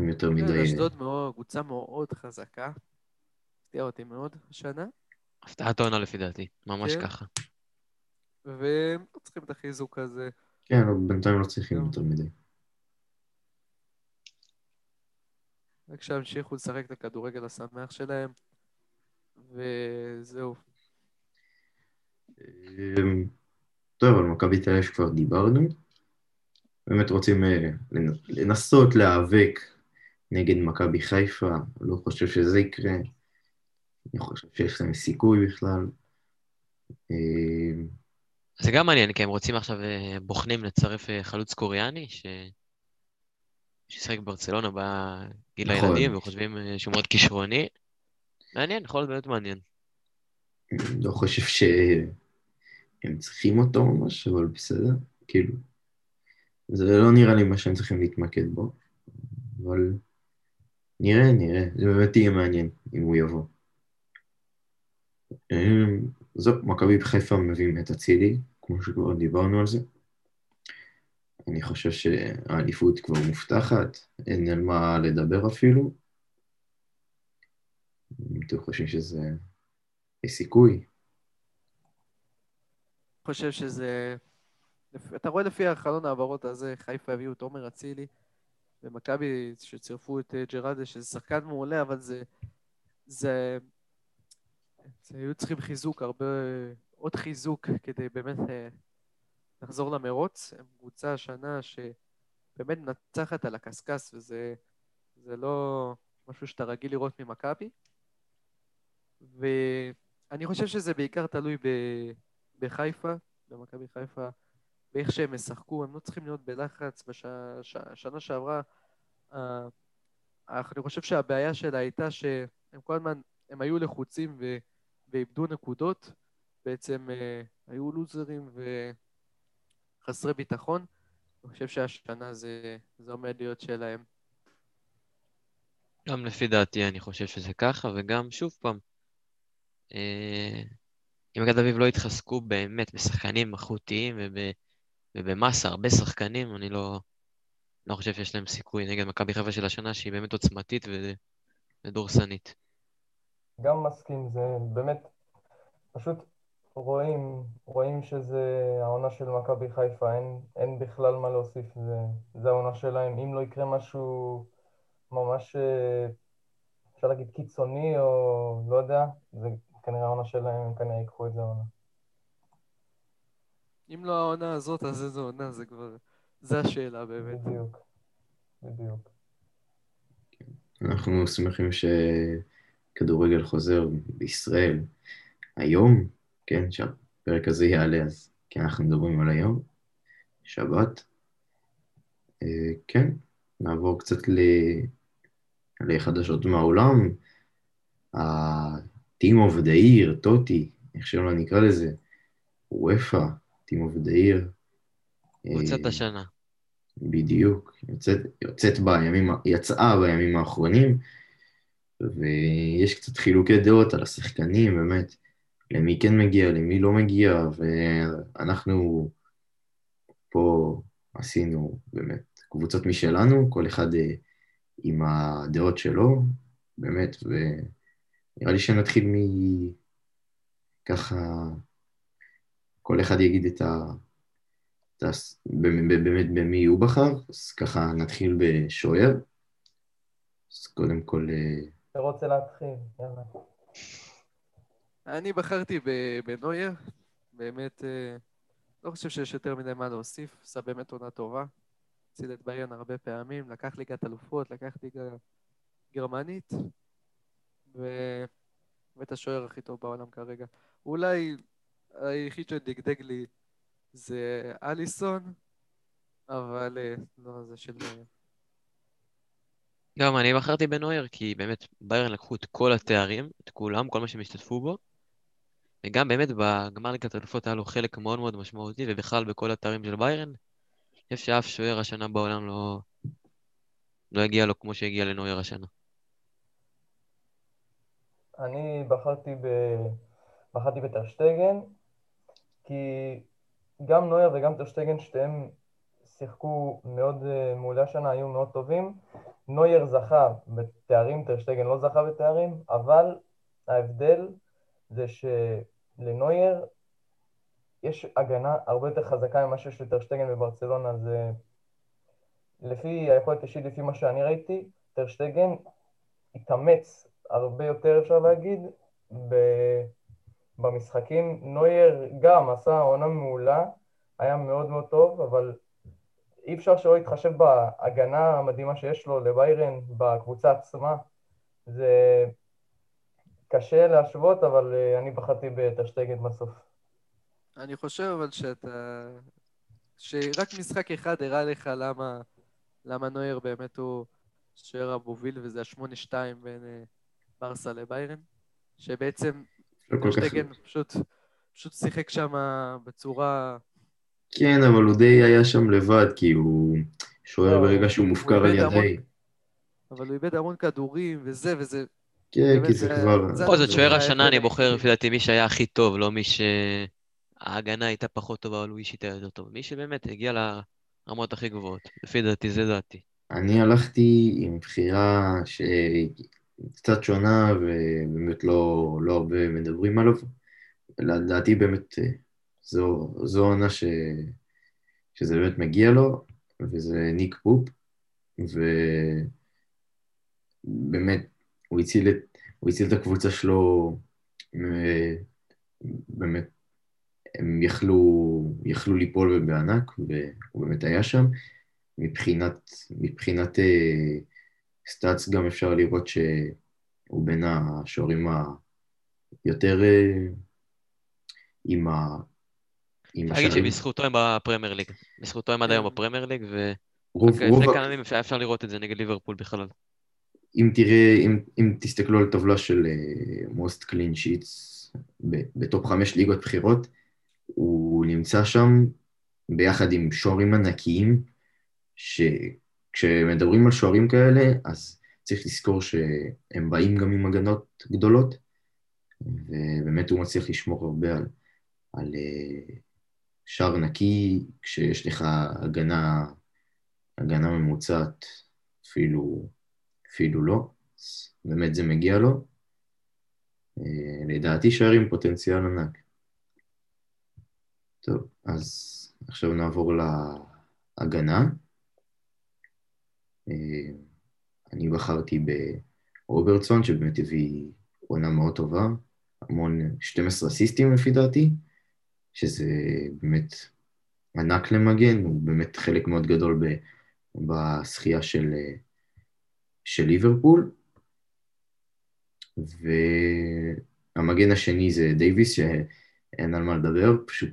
יותר מדי. אשדוד מאוד, קבוצה מאוד חזקה, הפתיעה אותי מאוד השנה. הפתעת עונה לפי דעתי, ממש ככה. והם לא צריכים את החיזוק הזה. כן, בינתיים לא צריכים יותר מדי. רק שהמשיכו לשחק את הכדורגל השמח שלהם, וזהו. טוב, על מכבי תל אביב כבר דיברנו. באמת רוצים לנסות להיאבק נגד מכבי חיפה, לא חושב שזה יקרה. אני חושב שיש להם סיכוי בכלל. זה גם מעניין, כי הם רוצים עכשיו בוחנים לצרף חלוץ קוריאני, ששחק ברצלונה בגיל הילדים, וחושבים שהוא מאוד כישרוני. מעניין, יכול להיות באמת מעניין. לא חושב שהם צריכים אותו ממש, אבל בסדר, כאילו. זה לא נראה לי מה שהם צריכים להתמקד בו, אבל נראה. זה באמת יהיה מעניין אם הוא יבוא. זו, מכבי חיפה מביאים את אצילי, כמו שכבר דיברנו על זה. אני חושב שהאליפות כבר מובטחת, אין על מה לדבר אפילו. אתם חושבים שזה סיכוי? אני חושב שזה... אתה רואה לפי החלון העברות הזה, חיפה הביאו את עומר אצילי, ומכבי שצירפו את ג'רדה, שזה שחקן מעולה, אבל זה היו צריכים חיזוק, עוד חיזוק, כדי באמת נחזור למרוץ. הם קבוצה השנה שבאמת נצחת על הקסקס, וזה לא משהו שאתה רגיל לראות ממכבי. ואני חושב שזה בעיקר תלוי בחיפה, במכבי חיפה, באיך שהם משחקו, הם לא צריכים להיות בלחץ. בשנה שעברה, אני חושב שהבעיה שלה הייתה שהם כל הזמן, הם היו לחוצים ואיבדו נקודות, בעצם היו לוזרים וחסרי ביטחון. אני חושב שהשנה זה עומד להיות שלהם. גם לפי דעתי אני חושב שזה ככה, וגם שוב פעם, אם מכבי תל אביב לא התחזקו באמת בשחקנים איכותיים ובמסה, הרבה שחקנים, אני לא חושב שיש להם סיכוי נגד מכבי חיפה של השנה, שהיא באמת עוצמתית ודורסנית. גם מסכים, זה באמת, פשוט רואים שזה העונה של מכבי חיפה, אין בכלל מה להוסיף, זה העונה שלהם. אם לא יקרה משהו ממש, אפשר להגיד קיצוני או לא יודע, זה כנראה העונה שלהם, הם כנראה יקחו את זה העונה. אם לא העונה הזאת, אז איזו עונה, זה כבר, זה השאלה באמת. בדיוק. אנחנו שמחים שכדורגל חוזר בישראל היום, כן, שהפרק הזה יעלה, אז כן, אנחנו מדברים על היום, שבת, כן, נעבור קצת לחדשות מהעולם, טימו ודאיר, טוטי, איך שלא נקרא לזה, וואפה, טימו ודאיר. יוצאת השנה. בדיוק, יצאה בימים האחרונים, ויש קצת חילוקי דעות על השחקנים, באמת, למי כן מגיע, למי לא מגיע, ואנחנו פה עשינו באמת קבוצות משלנו, כל אחד עם הדעות שלו, באמת, ונראה לי שנתחיל ככה, כל אחד יגיד את באמת במי הוא בחר, אז ככה נתחיל בשוער, אז קודם כל... אתה רוצה להתחיל, יאללה. אני בחרתי בנויה, באמת, לא חושב שיש יותר מדי מה להוסיף, עשה באמת עונה טובה, הציל את ביירן הרבה פעמים, לקח ליגת אלופות, לקח ליגה גרמנית, ואת השוער הכי טוב בעולם כרגע. אולי היחיד שדגדג לי זה אליסון, אבל לא, זה של נויר. גם אני בחרתי בנויר, כי באמת ביירן לקחו את כל התארים, את כולם, כל מה שהם השתתפו בו, וגם באמת בגמר ליגת האלופות היה לו חלק מאוד מאוד משמעותי, ובכלל בכל התארים של ביירן, אני חושב שאף שוער השנה בעולם לא הגיע לו כמו שהגיע לנויר השנה. אני בחרתי בטרשטגן, כי גם נויר וגם טרשטגן שתיהם שיחקו מאוד מעולה שנה, היו מאוד טובים. נויר זכה בתארים, טרשטגן לא זכה בתארים, אבל ההבדל זה שלנויר יש הגנה הרבה יותר חזקה ממה שיש לטרשטגן בברצלונה, אז לפי היכולת אישית, לפי מה שאני ראיתי, טרשטגן התאמץ הרבה יותר, אפשר להגיד, במשחקים. נויר גם עשה עונה מעולה, היה מאוד מאוד טוב, אבל אי אפשר שלא להתחשב בהגנה המדהימה שיש לו לביירן, בקבוצה עצמה. זה קשה להשוות, אבל אני בחרתי בטרשטגן בסוף. אני חושב אבל שרק משחק אחד הראה לך למה נויר באמת הוא שוער המוביל, וזה 8-2 בין ברסה לביירן, שבעצם טרשטגן פשוט שיחק שם בצורה... כן, אבל הוא די היה שם לבד, כי הוא שוער ברגע שהוא מופקר על ידי. אבל הוא איבד המון כדורים וזה. כן, כי זה כבר... פה זאת שוער השנה, אני בוחר לפי דעתי מי שהיה הכי טוב, לא מי שההגנה הייתה פחות טובה, אבל הוא אישית היה יותר טוב. מי שבאמת הגיע לרמות הכי גבוהות, לפי דעתי, זה דעתי. אני הלכתי עם בחירה שקצת שונה, ובאמת לא הרבה מדברים עליו. לדעתי באמת... זו עונה שזה באמת מגיע לו, וזה ניק פופ, ובאמת הוא הציל את הקבוצה שלו, באמת הם יכלו ליפול ובענק, והוא באמת היה שם. מבחינת סטאץ גם אפשר לראות שהוא בין השוערים היותר עם ה... תגיד שבזכותו הם בפרמייר ליג, בזכותו הם עד היום בפרמייר ליג, ולפני כמה ימים אפשר לראות את זה נגד ליברפול בכלל. אם תסתכלו על טבלה של most clean sheets בטופ 5 ליגות בחירות, הוא נמצא שם ביחד עם שוערים ענקיים, שכשמדברים על שוערים כאלה, אז צריך לזכור שהם באים גם עם הגנות גדולות, ובאמת הוא מצליח לשמור הרבה על שער נקי, כשיש לך הגנה ממוצעת, אפילו לא, באמת זה מגיע לו. לדעתי שער עם פוטנציאל ענק. טוב, אז עכשיו נעבור להגנה. אני בחרתי באוברצון, שבאמת הביא עונה מאוד טובה, המון 12 אסיסטים לפי דעתי, שזה באמת ענק למגן, הוא באמת חלק מאוד גדול בשחייה של ליברפול. והמגן השני זה דיוויס, שאין על מה לדבר, פשוט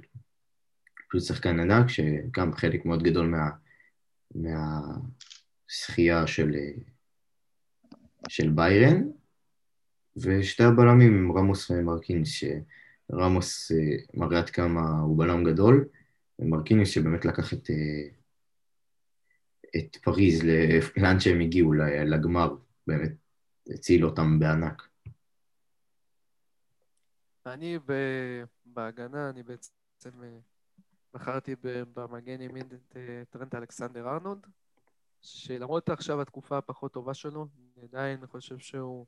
שחקן ענק, שגם חלק מאוד גדול מהשחייה של ביירן. ושתי הבלמים הם רמוס ומרקינס, שרמוס מראה עד כמה הוא בלם גדול, ומרקינס שבאמת לקח את פריז לאן שהם הגיעו לגמר, באמת הציל אותם בענק. אני בהגנה, אני בעצם בחרתי במגן ימין את טרנט אלכסנדר ארנולד, שלמרות עכשיו התקופה הפחות טובה שלו, עדיין אני חושב שהוא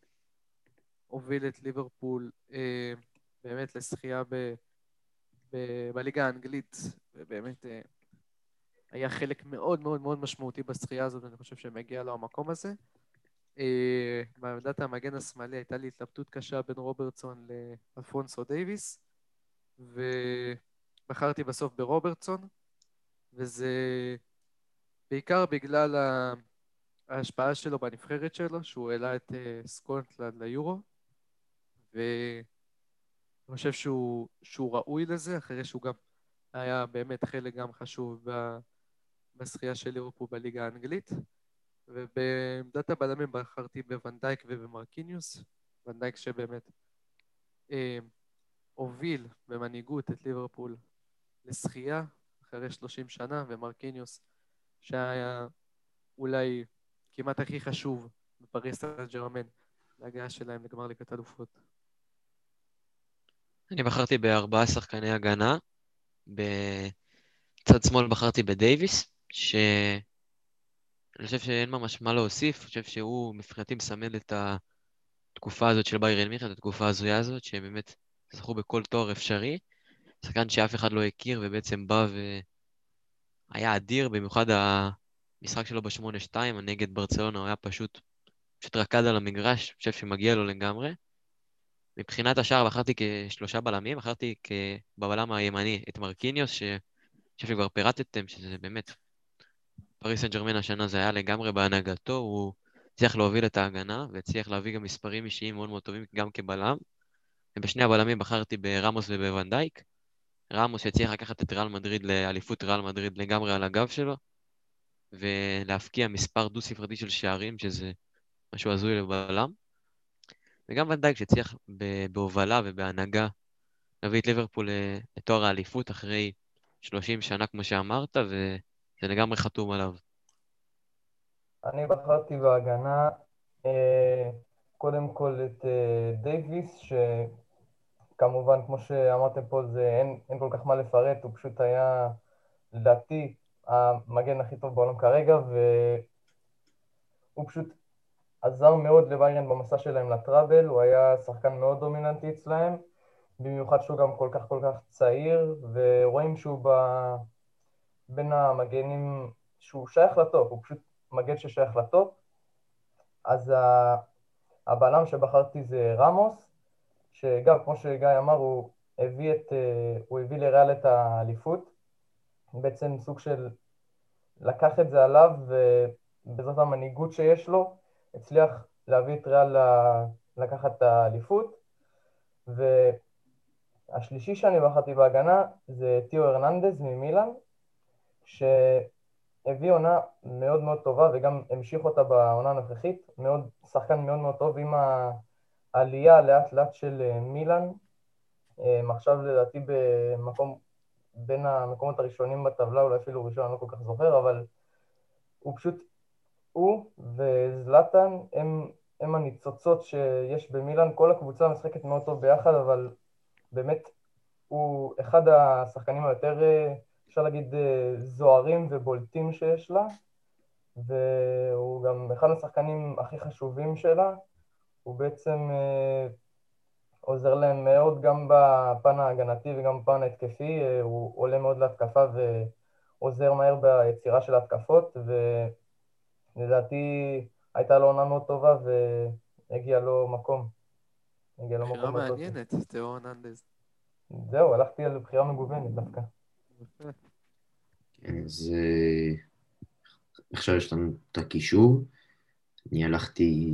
הוביל את ליברפול באמת לשחייה בליגה האנגלית, ובאמת היה חלק מאוד מאוד מאוד משמעותי בשחייה הזאת, ואני חושב שמגיע לו המקום הזה. בעמדת המגן השמאלי הייתה לי התלבטות קשה בין רוברטסון לאלפונסו דיוויס, ובחרתי בסוף ברוברטסון, וזה בעיקר בגלל ההשפעה שלו בנבחרת שלו, שהוא העלה את סקוטלנד ליורו, ואני חושב שהוא ראוי לזה, אחרי שהוא גם היה באמת חלק גם חשוב בזכייה של ליברפול בליגה האנגלית. ובעמדת הבלמים בחרתי בוונדייק ובמרקיניוס. וונדייק שבאמת הוביל במנהיגות את ליברפול לזכייה אחרי 30 שנה, ומרקיניוס שהיה אולי כמעט הכי חשוב בפריס סן ז'רמן להגעה שלהם לגמר ליגת האלופות. אני בחרתי ב4 שחקני הגנה. בצד שמאל בחרתי בדייביס, אני חושב שאין ממש מה להוסיף, אני חושב שהוא מבחינתי מסמל את התקופה הזאת של ביירן מינכן, את התקופה הזויה הזאת, שהם באמת זכו בכל תואר אפשרי, שחקן שאף אחד לא הכיר ובעצם בא והיה אדיר, במיוחד המשחק שלו ב-8-2, נגד ברצלונה, הוא היה פשוט רקד על המגרש, אני חושב שמגיע לו לגמרי. מבחינת השאר בחרתי כ3 בלמים, בחרתי בבלם הימני את מרקיניוס, שאני חושב שכבר פירטתם, שזה באמת... פריס סן ז'רמן השנה זה היה לגמרי בהנהגתו, הוא הצליח להוביל את ההגנה, והצליח להביא גם מספרים אישיים מאוד מאוד טובים גם כבלם, ובשני הבלמים בחרתי ברמוס ובוונדייק, רמוס הצליח לקחת את ריאל מדריד לאליפות ריאל מדריד לגמרי על הגב שלו, ולהפקיע מספר דו-ספרתי של שערים, שזה משהו הזוי לבלם, וגם וונדייק שהצליח בהובלה ובהנהגה, להביא את ליברפול לתואר האליפות אחרי 30 שנה כמו שאמרת, זה לגמרי חתום עליו. אני בחרתי בהגנה, קודם כל את דייביס, שכמובן, כמו שאמרתם פה, אין כל כך מה לפרט, הוא פשוט היה, לדעתי, המגן הכי טוב בעולם כרגע, והוא פשוט עזר מאוד לביירן במסע שלהם לטראבל, הוא היה שחקן מאוד דומיננטי אצלהם, במיוחד שהוא גם כל כך צעיר, ורואים שהוא בין המגנים שהוא שייך לטופ, הוא פשוט מגן ששייך לטופ. אז הבלם שבחרתי זה רמוס, שגם כמו שגיא אמר, הוא הביא לריאל את האליפות, בעצם סוג של לקח את זה עליו, ובזאת המנהיגות שיש לו, הצליח להביא את ריאל לקחת את האליפות. והשלישי שאני בחרתי בהגנה זה טיו הרננדז ממילאן, שהביא עונה מאוד מאוד טובה, וגם המשיך אותה בעונה הנוכחית, שחקן מאוד מאוד טוב עם העלייה לאט לאט של מילאן, עכשיו לדעתי במקום, בין המקומות הראשונים בטבלה, אולי אפילו ראשון, אני לא כל כך זוכר, אבל הוא וזלטן הם הניצוצות שיש במילאן, כל הקבוצה משחקת מאוד טוב ביחד, אבל באמת הוא אחד השחקנים היותר... אפשר להגיד זוהרים ובולטים שיש לה, והוא גם אחד השחקנים הכי חשובים שלה, הוא בעצם עוזר להם מאוד גם בפן ההגנתי וגם בפן ההתקפי, הוא עולה מאוד להתקפה ועוזר מהר ביצירה של התקפות, ולדעתי הייתה לו עונה מאוד טובה והגיע לו מקום. בחירה מעניינת, תיאור הננדז. זהו, הלכתי על בחירה מגוונת דווקא. כן, אז עכשיו יש לנו את הקישור. אני הלכתי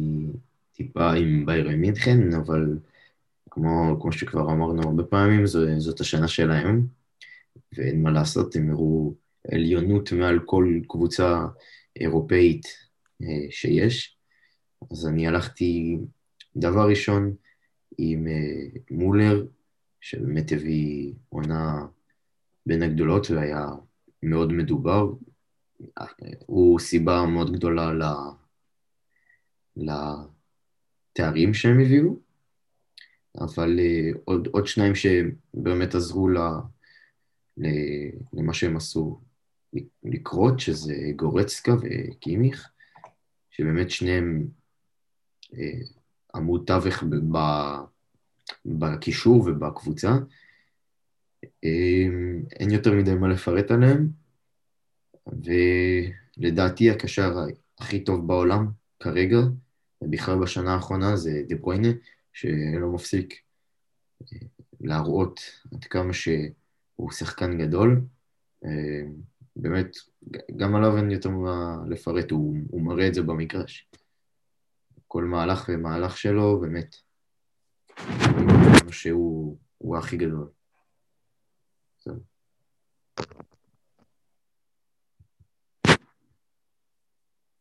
טיפה עם ביירן מינכן, אבל כמו שכבר אמרנו הרבה פעמים, זאת השנה שלהם, ואין מה לעשות, הם הראו עליונות מעל כל קבוצה אירופאית שיש. אז אני הלכתי דבר ראשון עם מולר, שבאמת הביא עונה בין הגדולות, והיה מאוד מדובר, הוא סיבה מאוד גדולה לתארים שהם הביאו, אבל עוד שניים שבאמת עזרו למה שהם עשו לקרות, שזה גורצקה וקימיך, שבאמת שניהם עמוד תווך בקישור ובקבוצה, אין יותר מדי מה לפרט עליהם, ולדעתי הקשר הכי טוב בעולם כרגע, בכלל בשנה האחרונה, זה דה ברוינה, שלא מפסיק להראות עד כמה שהוא שחקן גדול, באמת גם עליו אין יותר מה לפרט, הוא מראה את זה במגרש, כל מהלך ומהלך שלו באמת שהוא הכי גדול.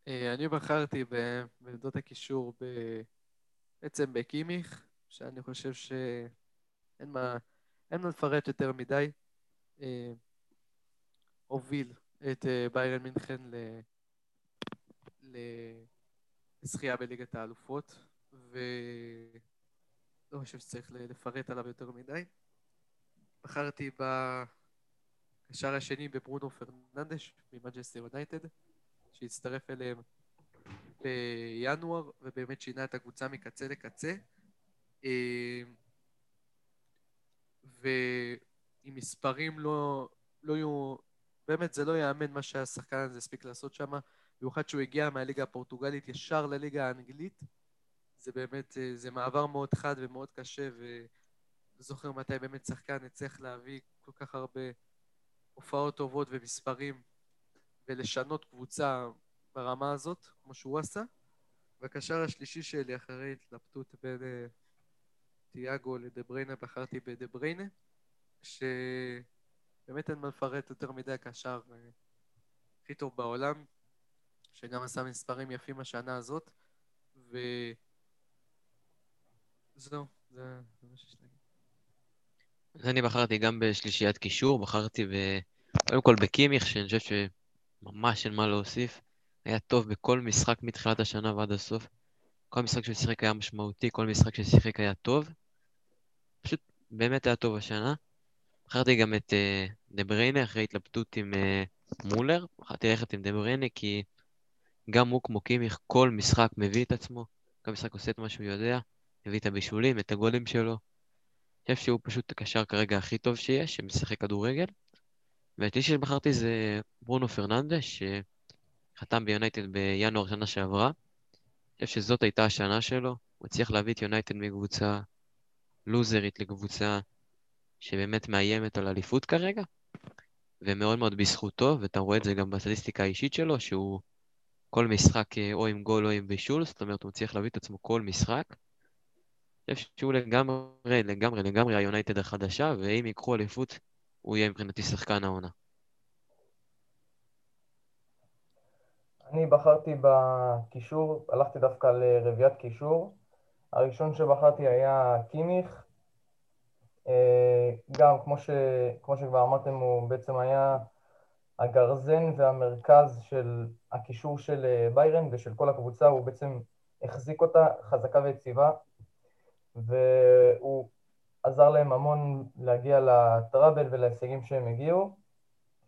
אני בחרתי בעמדות הקישור בעצם בקימיך, שאני חושב שאין מה לפרט יותר מדי. הוביל את ביירן מינכן לזכייה בליגת האלופות, ולא חושב שצריך לפרט עליו יותר מדי. בחרתי בקשר השני בברונו פרננדש ממנצ'סטר יונייטד, שהצטרף אליהם בינואר, ובאמת שינה את הקבוצה מקצה לקצה, ועם מספרים לא יהיו, באמת זה לא יאמן מה שהשחקן הזה הספיק לעשות שם, במיוחד שהוא הגיע מהליגה הפורטוגלית ישר לליגה האנגלית, זה באמת, זה מעבר מאוד חד ומאוד קשה, וזוכר מתי באמת שחקן הצליח להביא כל כך הרבה הופעות טובות ומספרים, ולשנות קבוצה ברמה הזאת, כמו שהוא עשה. והקשר השלישי שלי, אחרי התלבטות בין תיאגו לדבריינה, בחרתי בדבריינה, שבאמת אין מה לפרט יותר מדי, הקשר הכי טוב בעולם, שגם עשה מספרים יפים השנה הזאת, וזהו, זה מה שיש להגיד. אז אני בחרתי גם בשלישיית קישור, בחרתי קודם כל בקימיך, שאני חושב ממש אין מה להוסיף, היה טוב בכל משחק מתחילת השנה ועד הסוף, כל משחק ששיחק היה משמעותי, כל משחק ששיחק היה טוב, פשוט באמת היה טוב השנה. בחרתי גם את דבריינה אחרי התלבטות עם מולר, בחרתי ללכת עם דבריינה כי גם הוא כמו קימיך כל משחק מביא את עצמו, כל משחק עושה את מה שהוא יודע, מביא את הבישולים, את הגולים שלו, אני חושב שהוא פשוט הקשר כרגע הכי טוב שיש, שמשחק כדורגל. והשלישי שבחרתי זה ברונו פרננדש, שחתם ביונייטד בינואר שנה שעברה. אני חושב שזאת הייתה השנה שלו, הוא הצליח להביא את יונייטד מקבוצה לוזרית לקבוצה שבאמת מאיימת על אליפות כרגע, ומאוד מאוד בזכותו, ואתה רואה את זה גם בסטטיסטיקה האישית שלו, שהוא כל משחק או עם גול או עם בישול, זאת אומרת הוא מצליח להביא את עצמו כל משחק. אני חושב שהוא לגמרי היונייטד החדשה, ואם יקחו אליפות, הוא יהיה מבחינתי שחקן העונה. אני בחרתי בקישור, הלכתי דווקא לרביעת קישור. הראשון שבחרתי היה קימיך. גם כמו שכבר אמרתם, הוא בעצם היה הגרזן והמרכז של הקישור של ביירן ושל כל הקבוצה, הוא בעצם החזיק אותה חזקה ויציבה, והוא עזר להם המון להגיע לטראבל ולהישגים שהם הגיעו,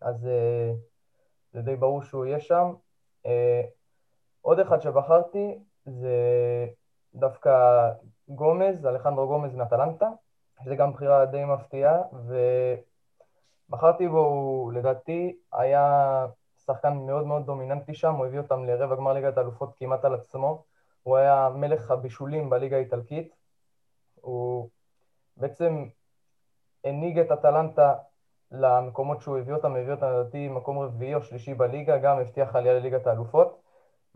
אז זה די ברור שהוא יהיה שם. עוד אחד שבחרתי זה דווקא גומז, אלחנדרו גומז מאטלנטה, שזה גם בחירה די מפתיעה, ובחרתי בו, לדעתי היה שחקן מאוד מאוד דומיננטי שם, הוא הביא אותם לרבע גמר ליגת האלופות כמעט על עצמו, הוא היה מלך הבישולים בליגה האיטלקית, הוא בעצם הניג את אטלנטה למקומות שהוא הביא אותם לדעתי מקום רביעי או שלישי בליגה, גם הבטיח עלייה לליגת האלופות,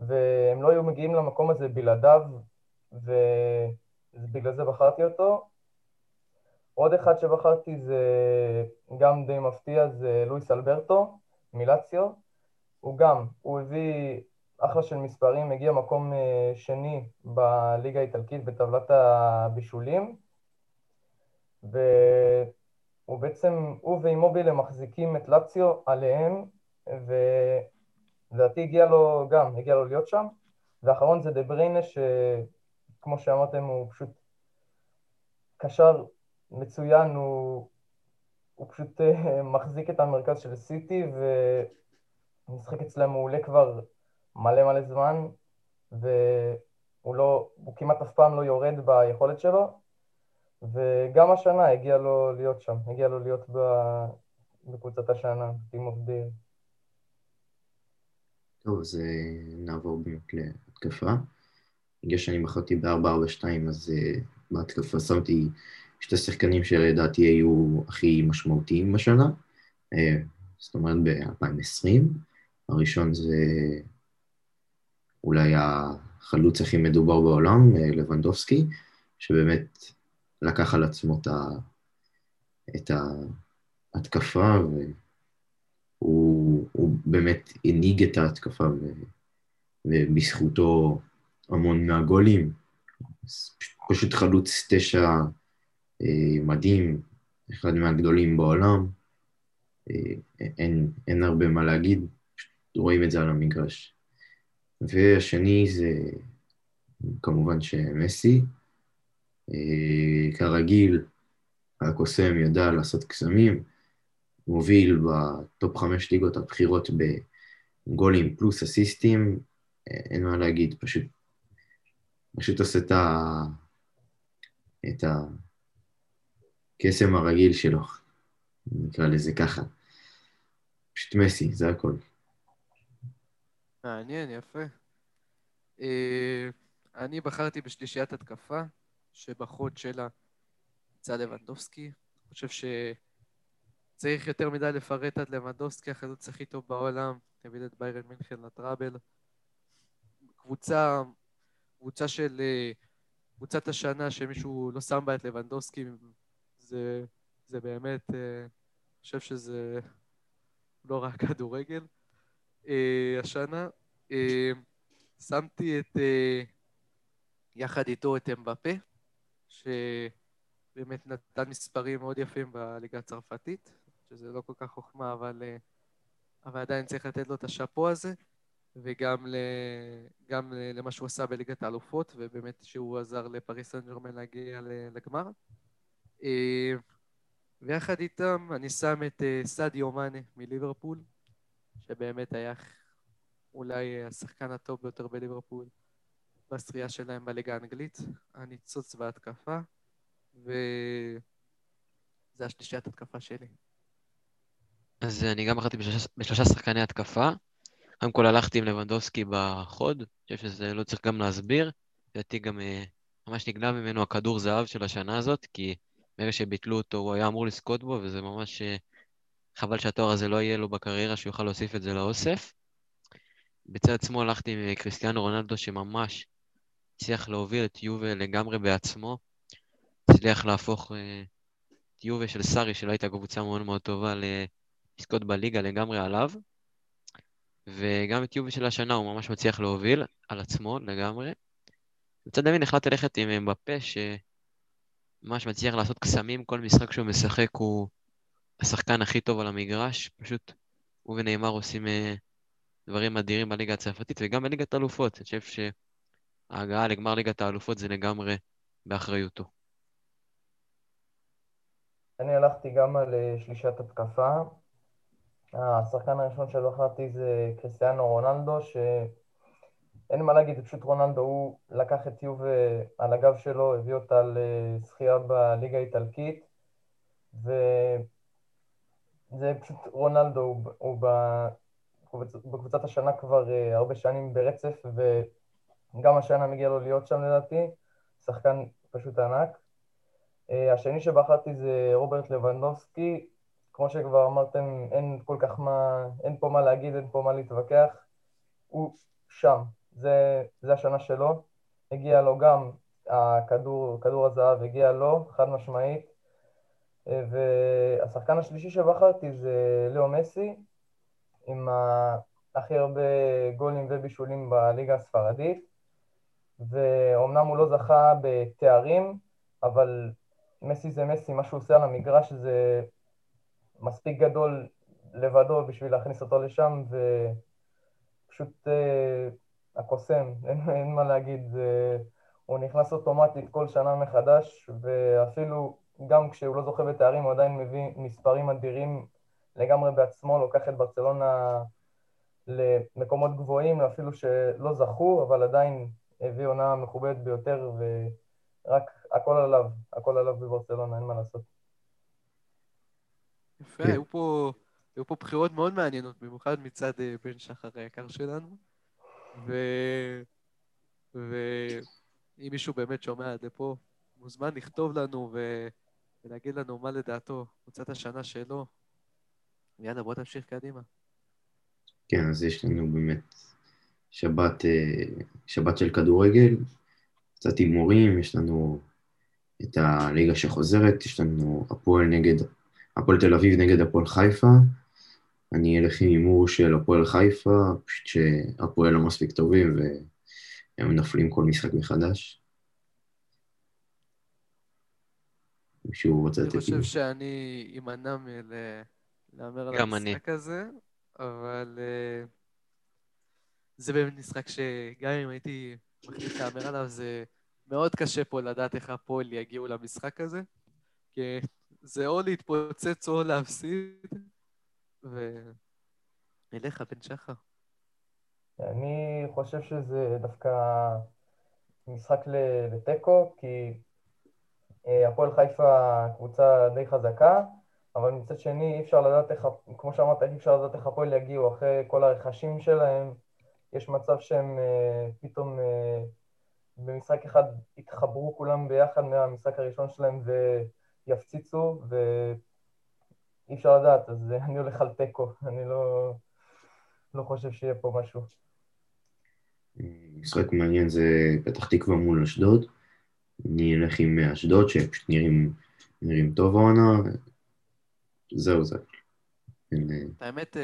והם לא היו מגיעים למקום הזה בלעדיו, ובגלל זה בחרתי אותו. עוד אחד שבחרתי זה גם די מפתיע, זה לואיס אלברטו מילאציו, הוא הביא אחלה של מספרים, הגיע מקום שני בליגה האיטלקית בטבלת הבישולים, והוא בעצם, הוא ואימוביל מחזיקים את לאציו עליהם, ודעתי הגיע לו להיות שם. ואחרון זה דבריינה, שכמו שאמרתם הוא פשוט קשר מצוין, הוא פשוט מחזיק את המרכז של סיטי, ומשחק אצלם הוא עולה כבר מלא זמן, והוא כמעט אף פעם לא יורד ביכולת שלו, וגם השנה הגיע לו להיות שם, הגיע לו להיות בקבוצת השנה, טימות דיר. טוב, אז נעבור באמת להתקפה. בגלל שאני מחרתי ב-4-4-2, אז בהתקפה שמתי שתי שחקנים שלדעתי היו הכי משמעותיים בשנה, זאת אומרת ב-2020. הראשון זה אולי החלוץ הכי מדובר בעולם, לבנדובסקי, שבאמת לקח על עצמו את ההתקפה, והוא באמת הניג את ההתקפה, ובזכותו המון מהגולים, פשוט חלוץ 9 מדהים, אחד מהגדולים בעולם, אין הרבה מה להגיד, רואים את זה על המגרש. והשני זה כמובן שמסי, כרגיל, הקוסם ידע לעשות קסמים, מוביל בטופ 5 ליגות הבחירות בגולים פלוס אסיסטים, אין מה להגיד, פשוט עושה את הקסם הרגיל שלו, נקרא לזה ככה. פשוט מסי, זה הכל. מעניין, יפה. אני בחרתי בשלישיית התקפה, שבחוד שלה יצא לבנדובסקי. אני חושב שצריך יותר מדי לפרט את לבנדובסקי, החלוץ הכי טוב בעולם, הביא את ביירן מינכן לטראבל. קבוצת השנה שמישהו לא שם בה את לבנדובסקי, זה באמת, אני חושב שזה לא רק כדורגל. השנה שמתי את יחד איתו את אמבפה, שבאמת נתן מספרים מאוד יפים בליגה הצרפתית, שזה לא כל כך חוכמה, אבל עדיין צריך לתת לו את השאפו הזה, וגם גם למה שהוא עשה בליגת האלופות, ובאמת שהוא עזר לפריס סן ז'רמן להגיע לגמר. ויחד איתם אני שם את סאדיו מאנה מליברפול, שבאמת היה אולי השחקן הטוב ביותר בליברפול, בסריעה שלהם בליגה האנגלית, הניצוץ בהתקפה, וזה השלישיית התקפה שלי. אז אני גם בחרתי בשלושה שחקני התקפה, קודם כל הלכתי עם לבנדובסקי בחוד, אני חושב שזה לא צריך גם להסביר, לדעתי גם ממש נגנב ממנו הכדור זהב של השנה הזאת, כי ברגע שביטלו אותו הוא היה אמור לזכות בו, וזה ממש חבל שהתואר הזה לא יהיה לו בקריירה, שהוא יוכל להוסיף את זה לאוסף. בצד עצמו הלכתי עם קריסטיאנו רונלדו, שממש הצליח להוביל את יובה לגמרי בעצמו, הצליח להפוך את יובה של סארי, שלא הייתה קבוצה מאוד מאוד טובה, לזכות בליגה לגמרי עליו, וגם את יובה של השנה הוא ממש מצליח להוביל על עצמו לגמרי. בצד ימין החלט ללכת עם אמבפה, שממש מצליח לעשות קסמים, כל משחק שהוא משחק הוא השחקן הכי טוב על המגרש, פשוט הוא ונאמר עושים דברים אדירים בליגה הצרפתית וגם בליגת האלופות. אני חושב שההגעה לגמר ליגת האלופות זה לגמרי באחריותו. אני הלכתי גם על שלישת התקפה. השחקן הראשון שבחרתי זה קריסטיאנו רונלדו, שאין מה להגיד, פשוט רונלדו הוא לקח את יובה על הגב שלו, הביא אותה לזכייה בליגה האיטלקית, וזה פשוט רונלדו הוא בקבוצת השנה כבר הרבה שנים ברצף, וגם השנה מגיע לו להיות שם לדעתי, שחקן פשוט ענק. השני שבחרתי זה רוברט לבנדובסקי, כמו שכבר אמרתם, אין פה מה להגיד, אין פה מה להתווכח, הוא שם, זה השנה שלו, הגיע לו גם כדור הזהב, הגיע לו חד משמעית. והשחקן השלישי שבחרתי זה לאו מסי, עם הכי הרבה גולים ובישולים בליגה הספרדית, ואומנם הוא לא זכה בתארים, אבל מסי זה מסי, מה שהוא עושה על המגרש זה מספיק גדול לבדו בשביל להכניס אותו לשם, ופשוט הקוסם, אין מה להגיד, הוא נכנס אוטומטית כל שנה מחדש, ואפילו גם כשהוא לא זוכה בתארים הוא עדיין מביא מספרים אדירים לגמרי בעצמו, לוקח את ברצלונה למקומות גבוהים, אפילו שלא זכו, אבל עדיין הביא עונה מכובדת ביותר, ורק הכל עליו בברצלונה, אין מה לעשות. יפה, כן. היו פה בחירות מאוד מעניינות, במיוחד מצד בן שחר היקר שלנו, ואם מישהו באמת שומע עד לפה, מוזמן לכתוב לנו ולהגיד לנו מה לדעתו, קבוצת השנה שלו. יאללה, בוא תמשיך קדימה. כן, אז יש לנו באמת שבת של כדורגל, קצת הימורים, יש לנו את הליגה שחוזרת, יש לנו אפול תל אביב נגד אפול חיפה, אני אלך עם אימור של אפול חיפה, פשוט שאפול לא מספיק טובים והם נפלים כל משחק מחדש. אני חושב שאני אמנע מלאמר על המשחק הזה, אבל זה באמת משחק שגם אם הייתי מחליט להאמר עליו, זה מאוד קשה פה לדעת איך הפועל יגיעו למשחק הזה, כי זה או להתפוצץ או להפסיד, ונלך בן שחר. אני חושב שזה דווקא משחק לטקו, כי הפועל חיפה קבוצה די חזקה, אבל מצד שני אי אפשר לדעת איך, כמו שאמרת, אי אפשר לדעת איך הפועל יגיעו אחרי כל הרכשים שלהם, יש מצב שהם פתאום במשחק אחד יתחברו כולם ביחד מהמשחק הראשון שלהם ויפציצו, ואי אפשר לדעת, אז אני הולך על תיקו, אני לא חושב שיהיה פה משהו. משחק מעניין זה פתח תקווה מול אשדוד, אני אלך עם אשדוד שפשוט נראים טוב העונה, זהו זה. האמת,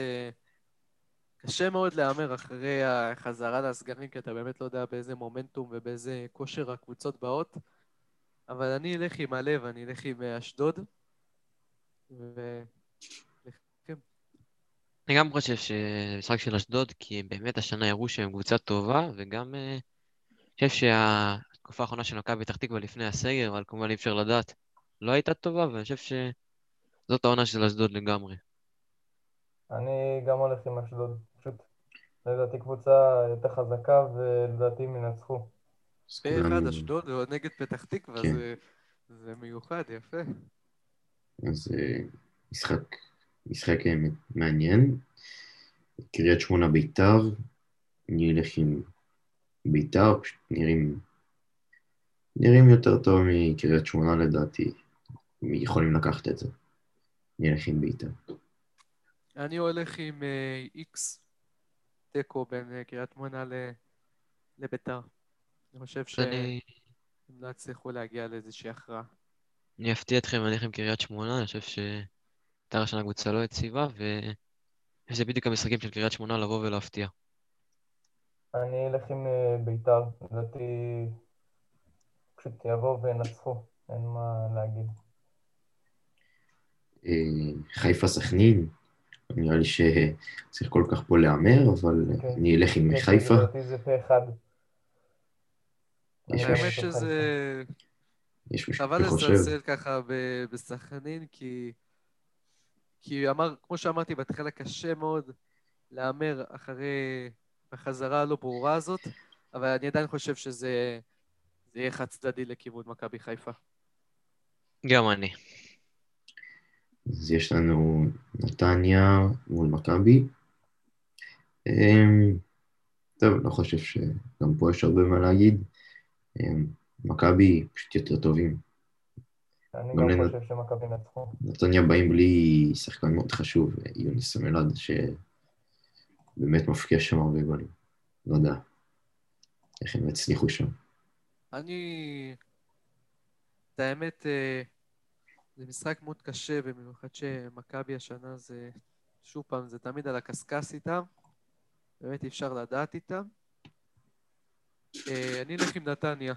קשה מאוד לאמר אחרי החזרה לסגרים, כי אתה באמת לא יודע באיזה מומנטום ובאיזה כושר הקבוצות באות, אבל אני אלך עם הלב, אני אלך עם אשדוד, ולכם. אני גם חושב שמשחק של אשדוד, כי באמת השנה יראו שהם קבוצה טובה, וגם חושב שהתקופה האחרונה של מכבי פתח תקווה לפני הסגר, אבל כמובן אי אפשר לדעת, לא הייתה טובה, ואני חושב שזאת העונה של אשדוד לגמרי. אני גם הולך עם אשדוד, פשוט לדעתי קבוצה יותר חזקה ולדעתי הם ינצחו. אחד אשדוד ועוד נגד פתח תקווה, זה מיוחד, יפה. אז משחק מעניין, קריאת שמונה ביתר, אני אלך עם ביתר, פשוט נראים יותר טוב מקריאת שמונה לדעתי, יכולים לקחת את זה, אני אלך עם ביתר. אני הולך עם איקס תיקו בין קריית שמונה לביתר. אני חושב שהם לא הצליחו להגיע לאיזושהי הכרעה. אני אפתיע אתכם, אני הולך עם קריית שמונה, אני חושב שביתר השנה קבוצה לא יציבה, וזה בדיוק המשחקים של קריית שמונה לבוא ולהפתיע. אני אלך עם ביתר, לדעתי פשוט יבואו וינצחו, אין מה להגיד. חיפה סכנין. נראה לי שצריך כל כך פה להאמר, אבל אני אלך עם חיפה. יש משהו חושב. אבל לסלסל ככה בסכנין, כי כמו שאמרתי, בהתחלה קשה מאוד להאמר אחרי החזרה הלא ברורה הזאת, אבל אני עדיין חושב שזה יהיה חד צדדי לכיוון מכבי חיפה. גם אני. אז יש לנו נתניה מול מכבי. טוב, לא חושב שגם פה יש הרבה מה להגיד. מכבי פשוט יותר טובים. אני גם חושב שמכבי נצחו. נתניה באים בלי שחקן מאוד חשוב, יוניס המלד, שבאמת מפקיע שם הרבה גולים. לא יודע איך הם הצליחו שם. את האמת, זה משחק מאוד קשה, במיוחד שמכבי השנה זה, שוב פעם, זה תמיד על הקסקס איתם, באמת אפשר לדעת איתם. אני אלך עם נתניה.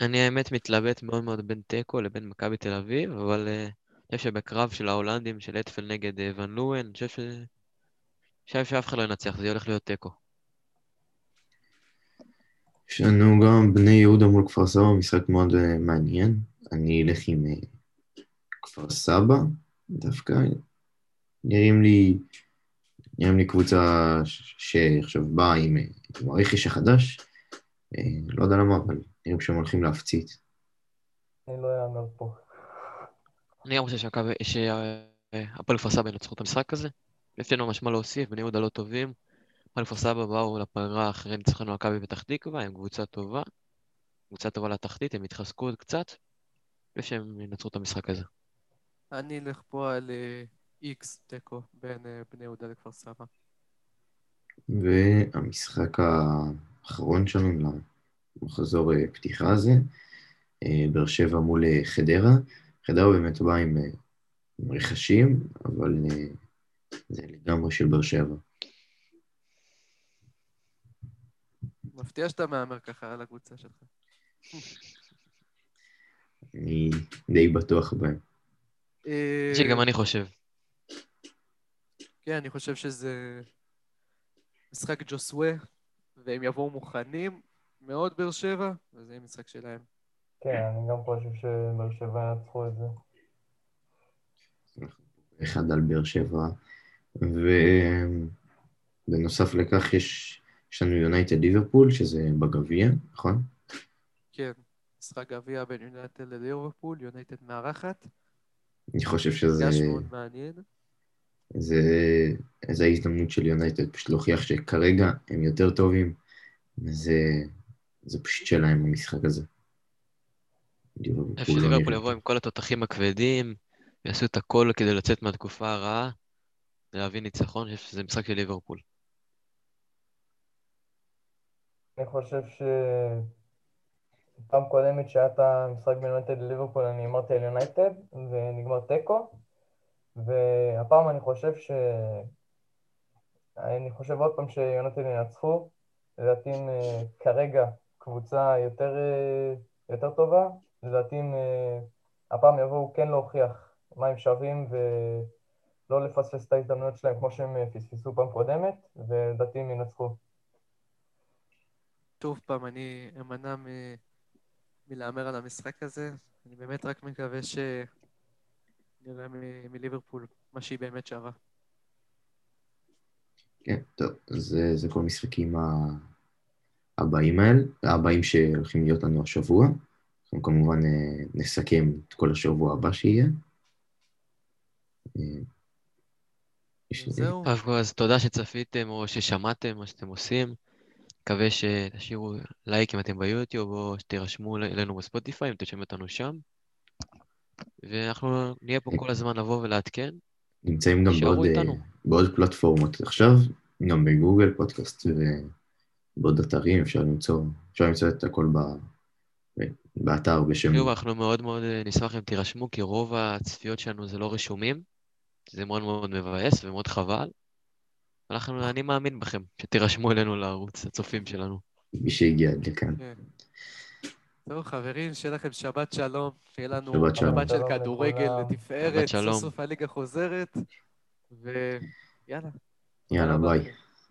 אני האמת מתלבט מאוד מאוד בין תיקו לבין מכבי תל אביב, אבל אני חושב שבקרב של ההולנדים, של אטפל נגד ון לואן, אני חושב שאף אחד לא ינצח, זה הולך להיות תיקו. יש לנו גם בני יהודה מול כפר סבא, משחק מאוד מעניין. אני אלך עם כפר סבא, דווקא. נראים לי קבוצה שעכשיו באה עם הרכש החדש, לא יודע למה, אבל נראים שהם הולכים להפציץ. אני לא אאמר פה. אני גם חושב שהפועל כפר סבא ינצחו את המשחק הזה. לפני לא משמע להוסיף, בני יהודה לא טובים. הפועל כפר סבא באו לפגרה אחרי ניצחון על מכבי פתח תקווה, הם קבוצה טובה לתחתית, הם התחזקו עוד קצת. ושהם ינצרו את המשחק הזה. אני אלך פה על איקס תיקו בין בני יהודה לכפר סבא. והמשחק האחרון שלנו למחזור פתיחה הזה, באר שבע מול חדרה. חדרה באמת באה עם רכשים, אבל זה לגמרי של באר שבע. מפתיע שאתה מאמר ככה על הקבוצה שלך. אני די בטוח בהם. שגם אני חושב. כן, אני חושב שזה משחק ג'וסווה, והם יבואו מוכנים מאוד באר שבע, וזה משחק שלהם. כן, אני גם חושב שבאר שבע נצחו את זה. אחד על באר שבע, ובנוסף לכך יש לנו יונייטד ליברפול, שזה בגביע, נכון? כן, משחק גביע בין יונייטד לליברפול, יונייטד מארחת. אני חושב שזה... זה מאוד מעניין. זה ההזדמנות של יונייטד, פשוט להוכיח שכרגע הם יותר טובים, וזה פשוט שלהם המשחק הזה. אפשר ליברפול יבוא עם כל התותחים הכבדים, ויעשו את הכל כדי לצאת מהתקופה הרעה, להביא ניצחון, שזה משחק של ליברפול. אני חושב שפעם קודמת שעת המשחק בין יונייטד לליברפול אני אמרתי על יונייטד ונגמר טקו, והפעם אני חושב עוד פעם שיונייטד ינצחו. לדעתי כרגע קבוצה יותר טובה, לדעתי הפעם יבואו כן להוכיח מה הם שווים ולא לפספס את ההזדמנויות שלהם כמו שהם פספסו פעם קודמת, ולדעתי הם ינצחו. שוב פעם, אני אמנע מלאמר על המשחק הזה. אני באמת רק מקווה שנראה מליברפול מה שהיא באמת שווה. כן, טוב, זה כל משחקים הבאים שהולכים להיות לנו השבוע. אנחנו כמובן נסכם את כל השבוע הבא שיהיה. זהו. אז תודה שצפיתם או ששמעתם מה שאתם עושים. מקווה שתשאירו לייק אם אתם ביוטיוב, או שתירשמו אלינו בספוטיפיי, אם תשמעו אותנו שם. ואנחנו נהיה פה כל הזמן לבוא ולעדכן. נמצאים גם בעוד פלטפורמות עכשיו, גם בגוגל פודקאסט ובעוד אתרים, אפשר למצוא את הכל באתר בשם. אנחנו מאוד מאוד נשמח אם תירשמו, כי רוב הצפיות שלנו זה לא רשומים, זה מאוד מאוד מבאס ומאוד חבל. אני מאמין בכם, שתירשמו אלינו לערוץ הצופים שלנו. מי שהגיע עד לכאן. טוב, חברים, שיהיה לכם שבת שלום. שיהיה לנו שבת של כדורגל לתפארת. סוף הליגה חוזרת. ויאללה. יאללה, ביי.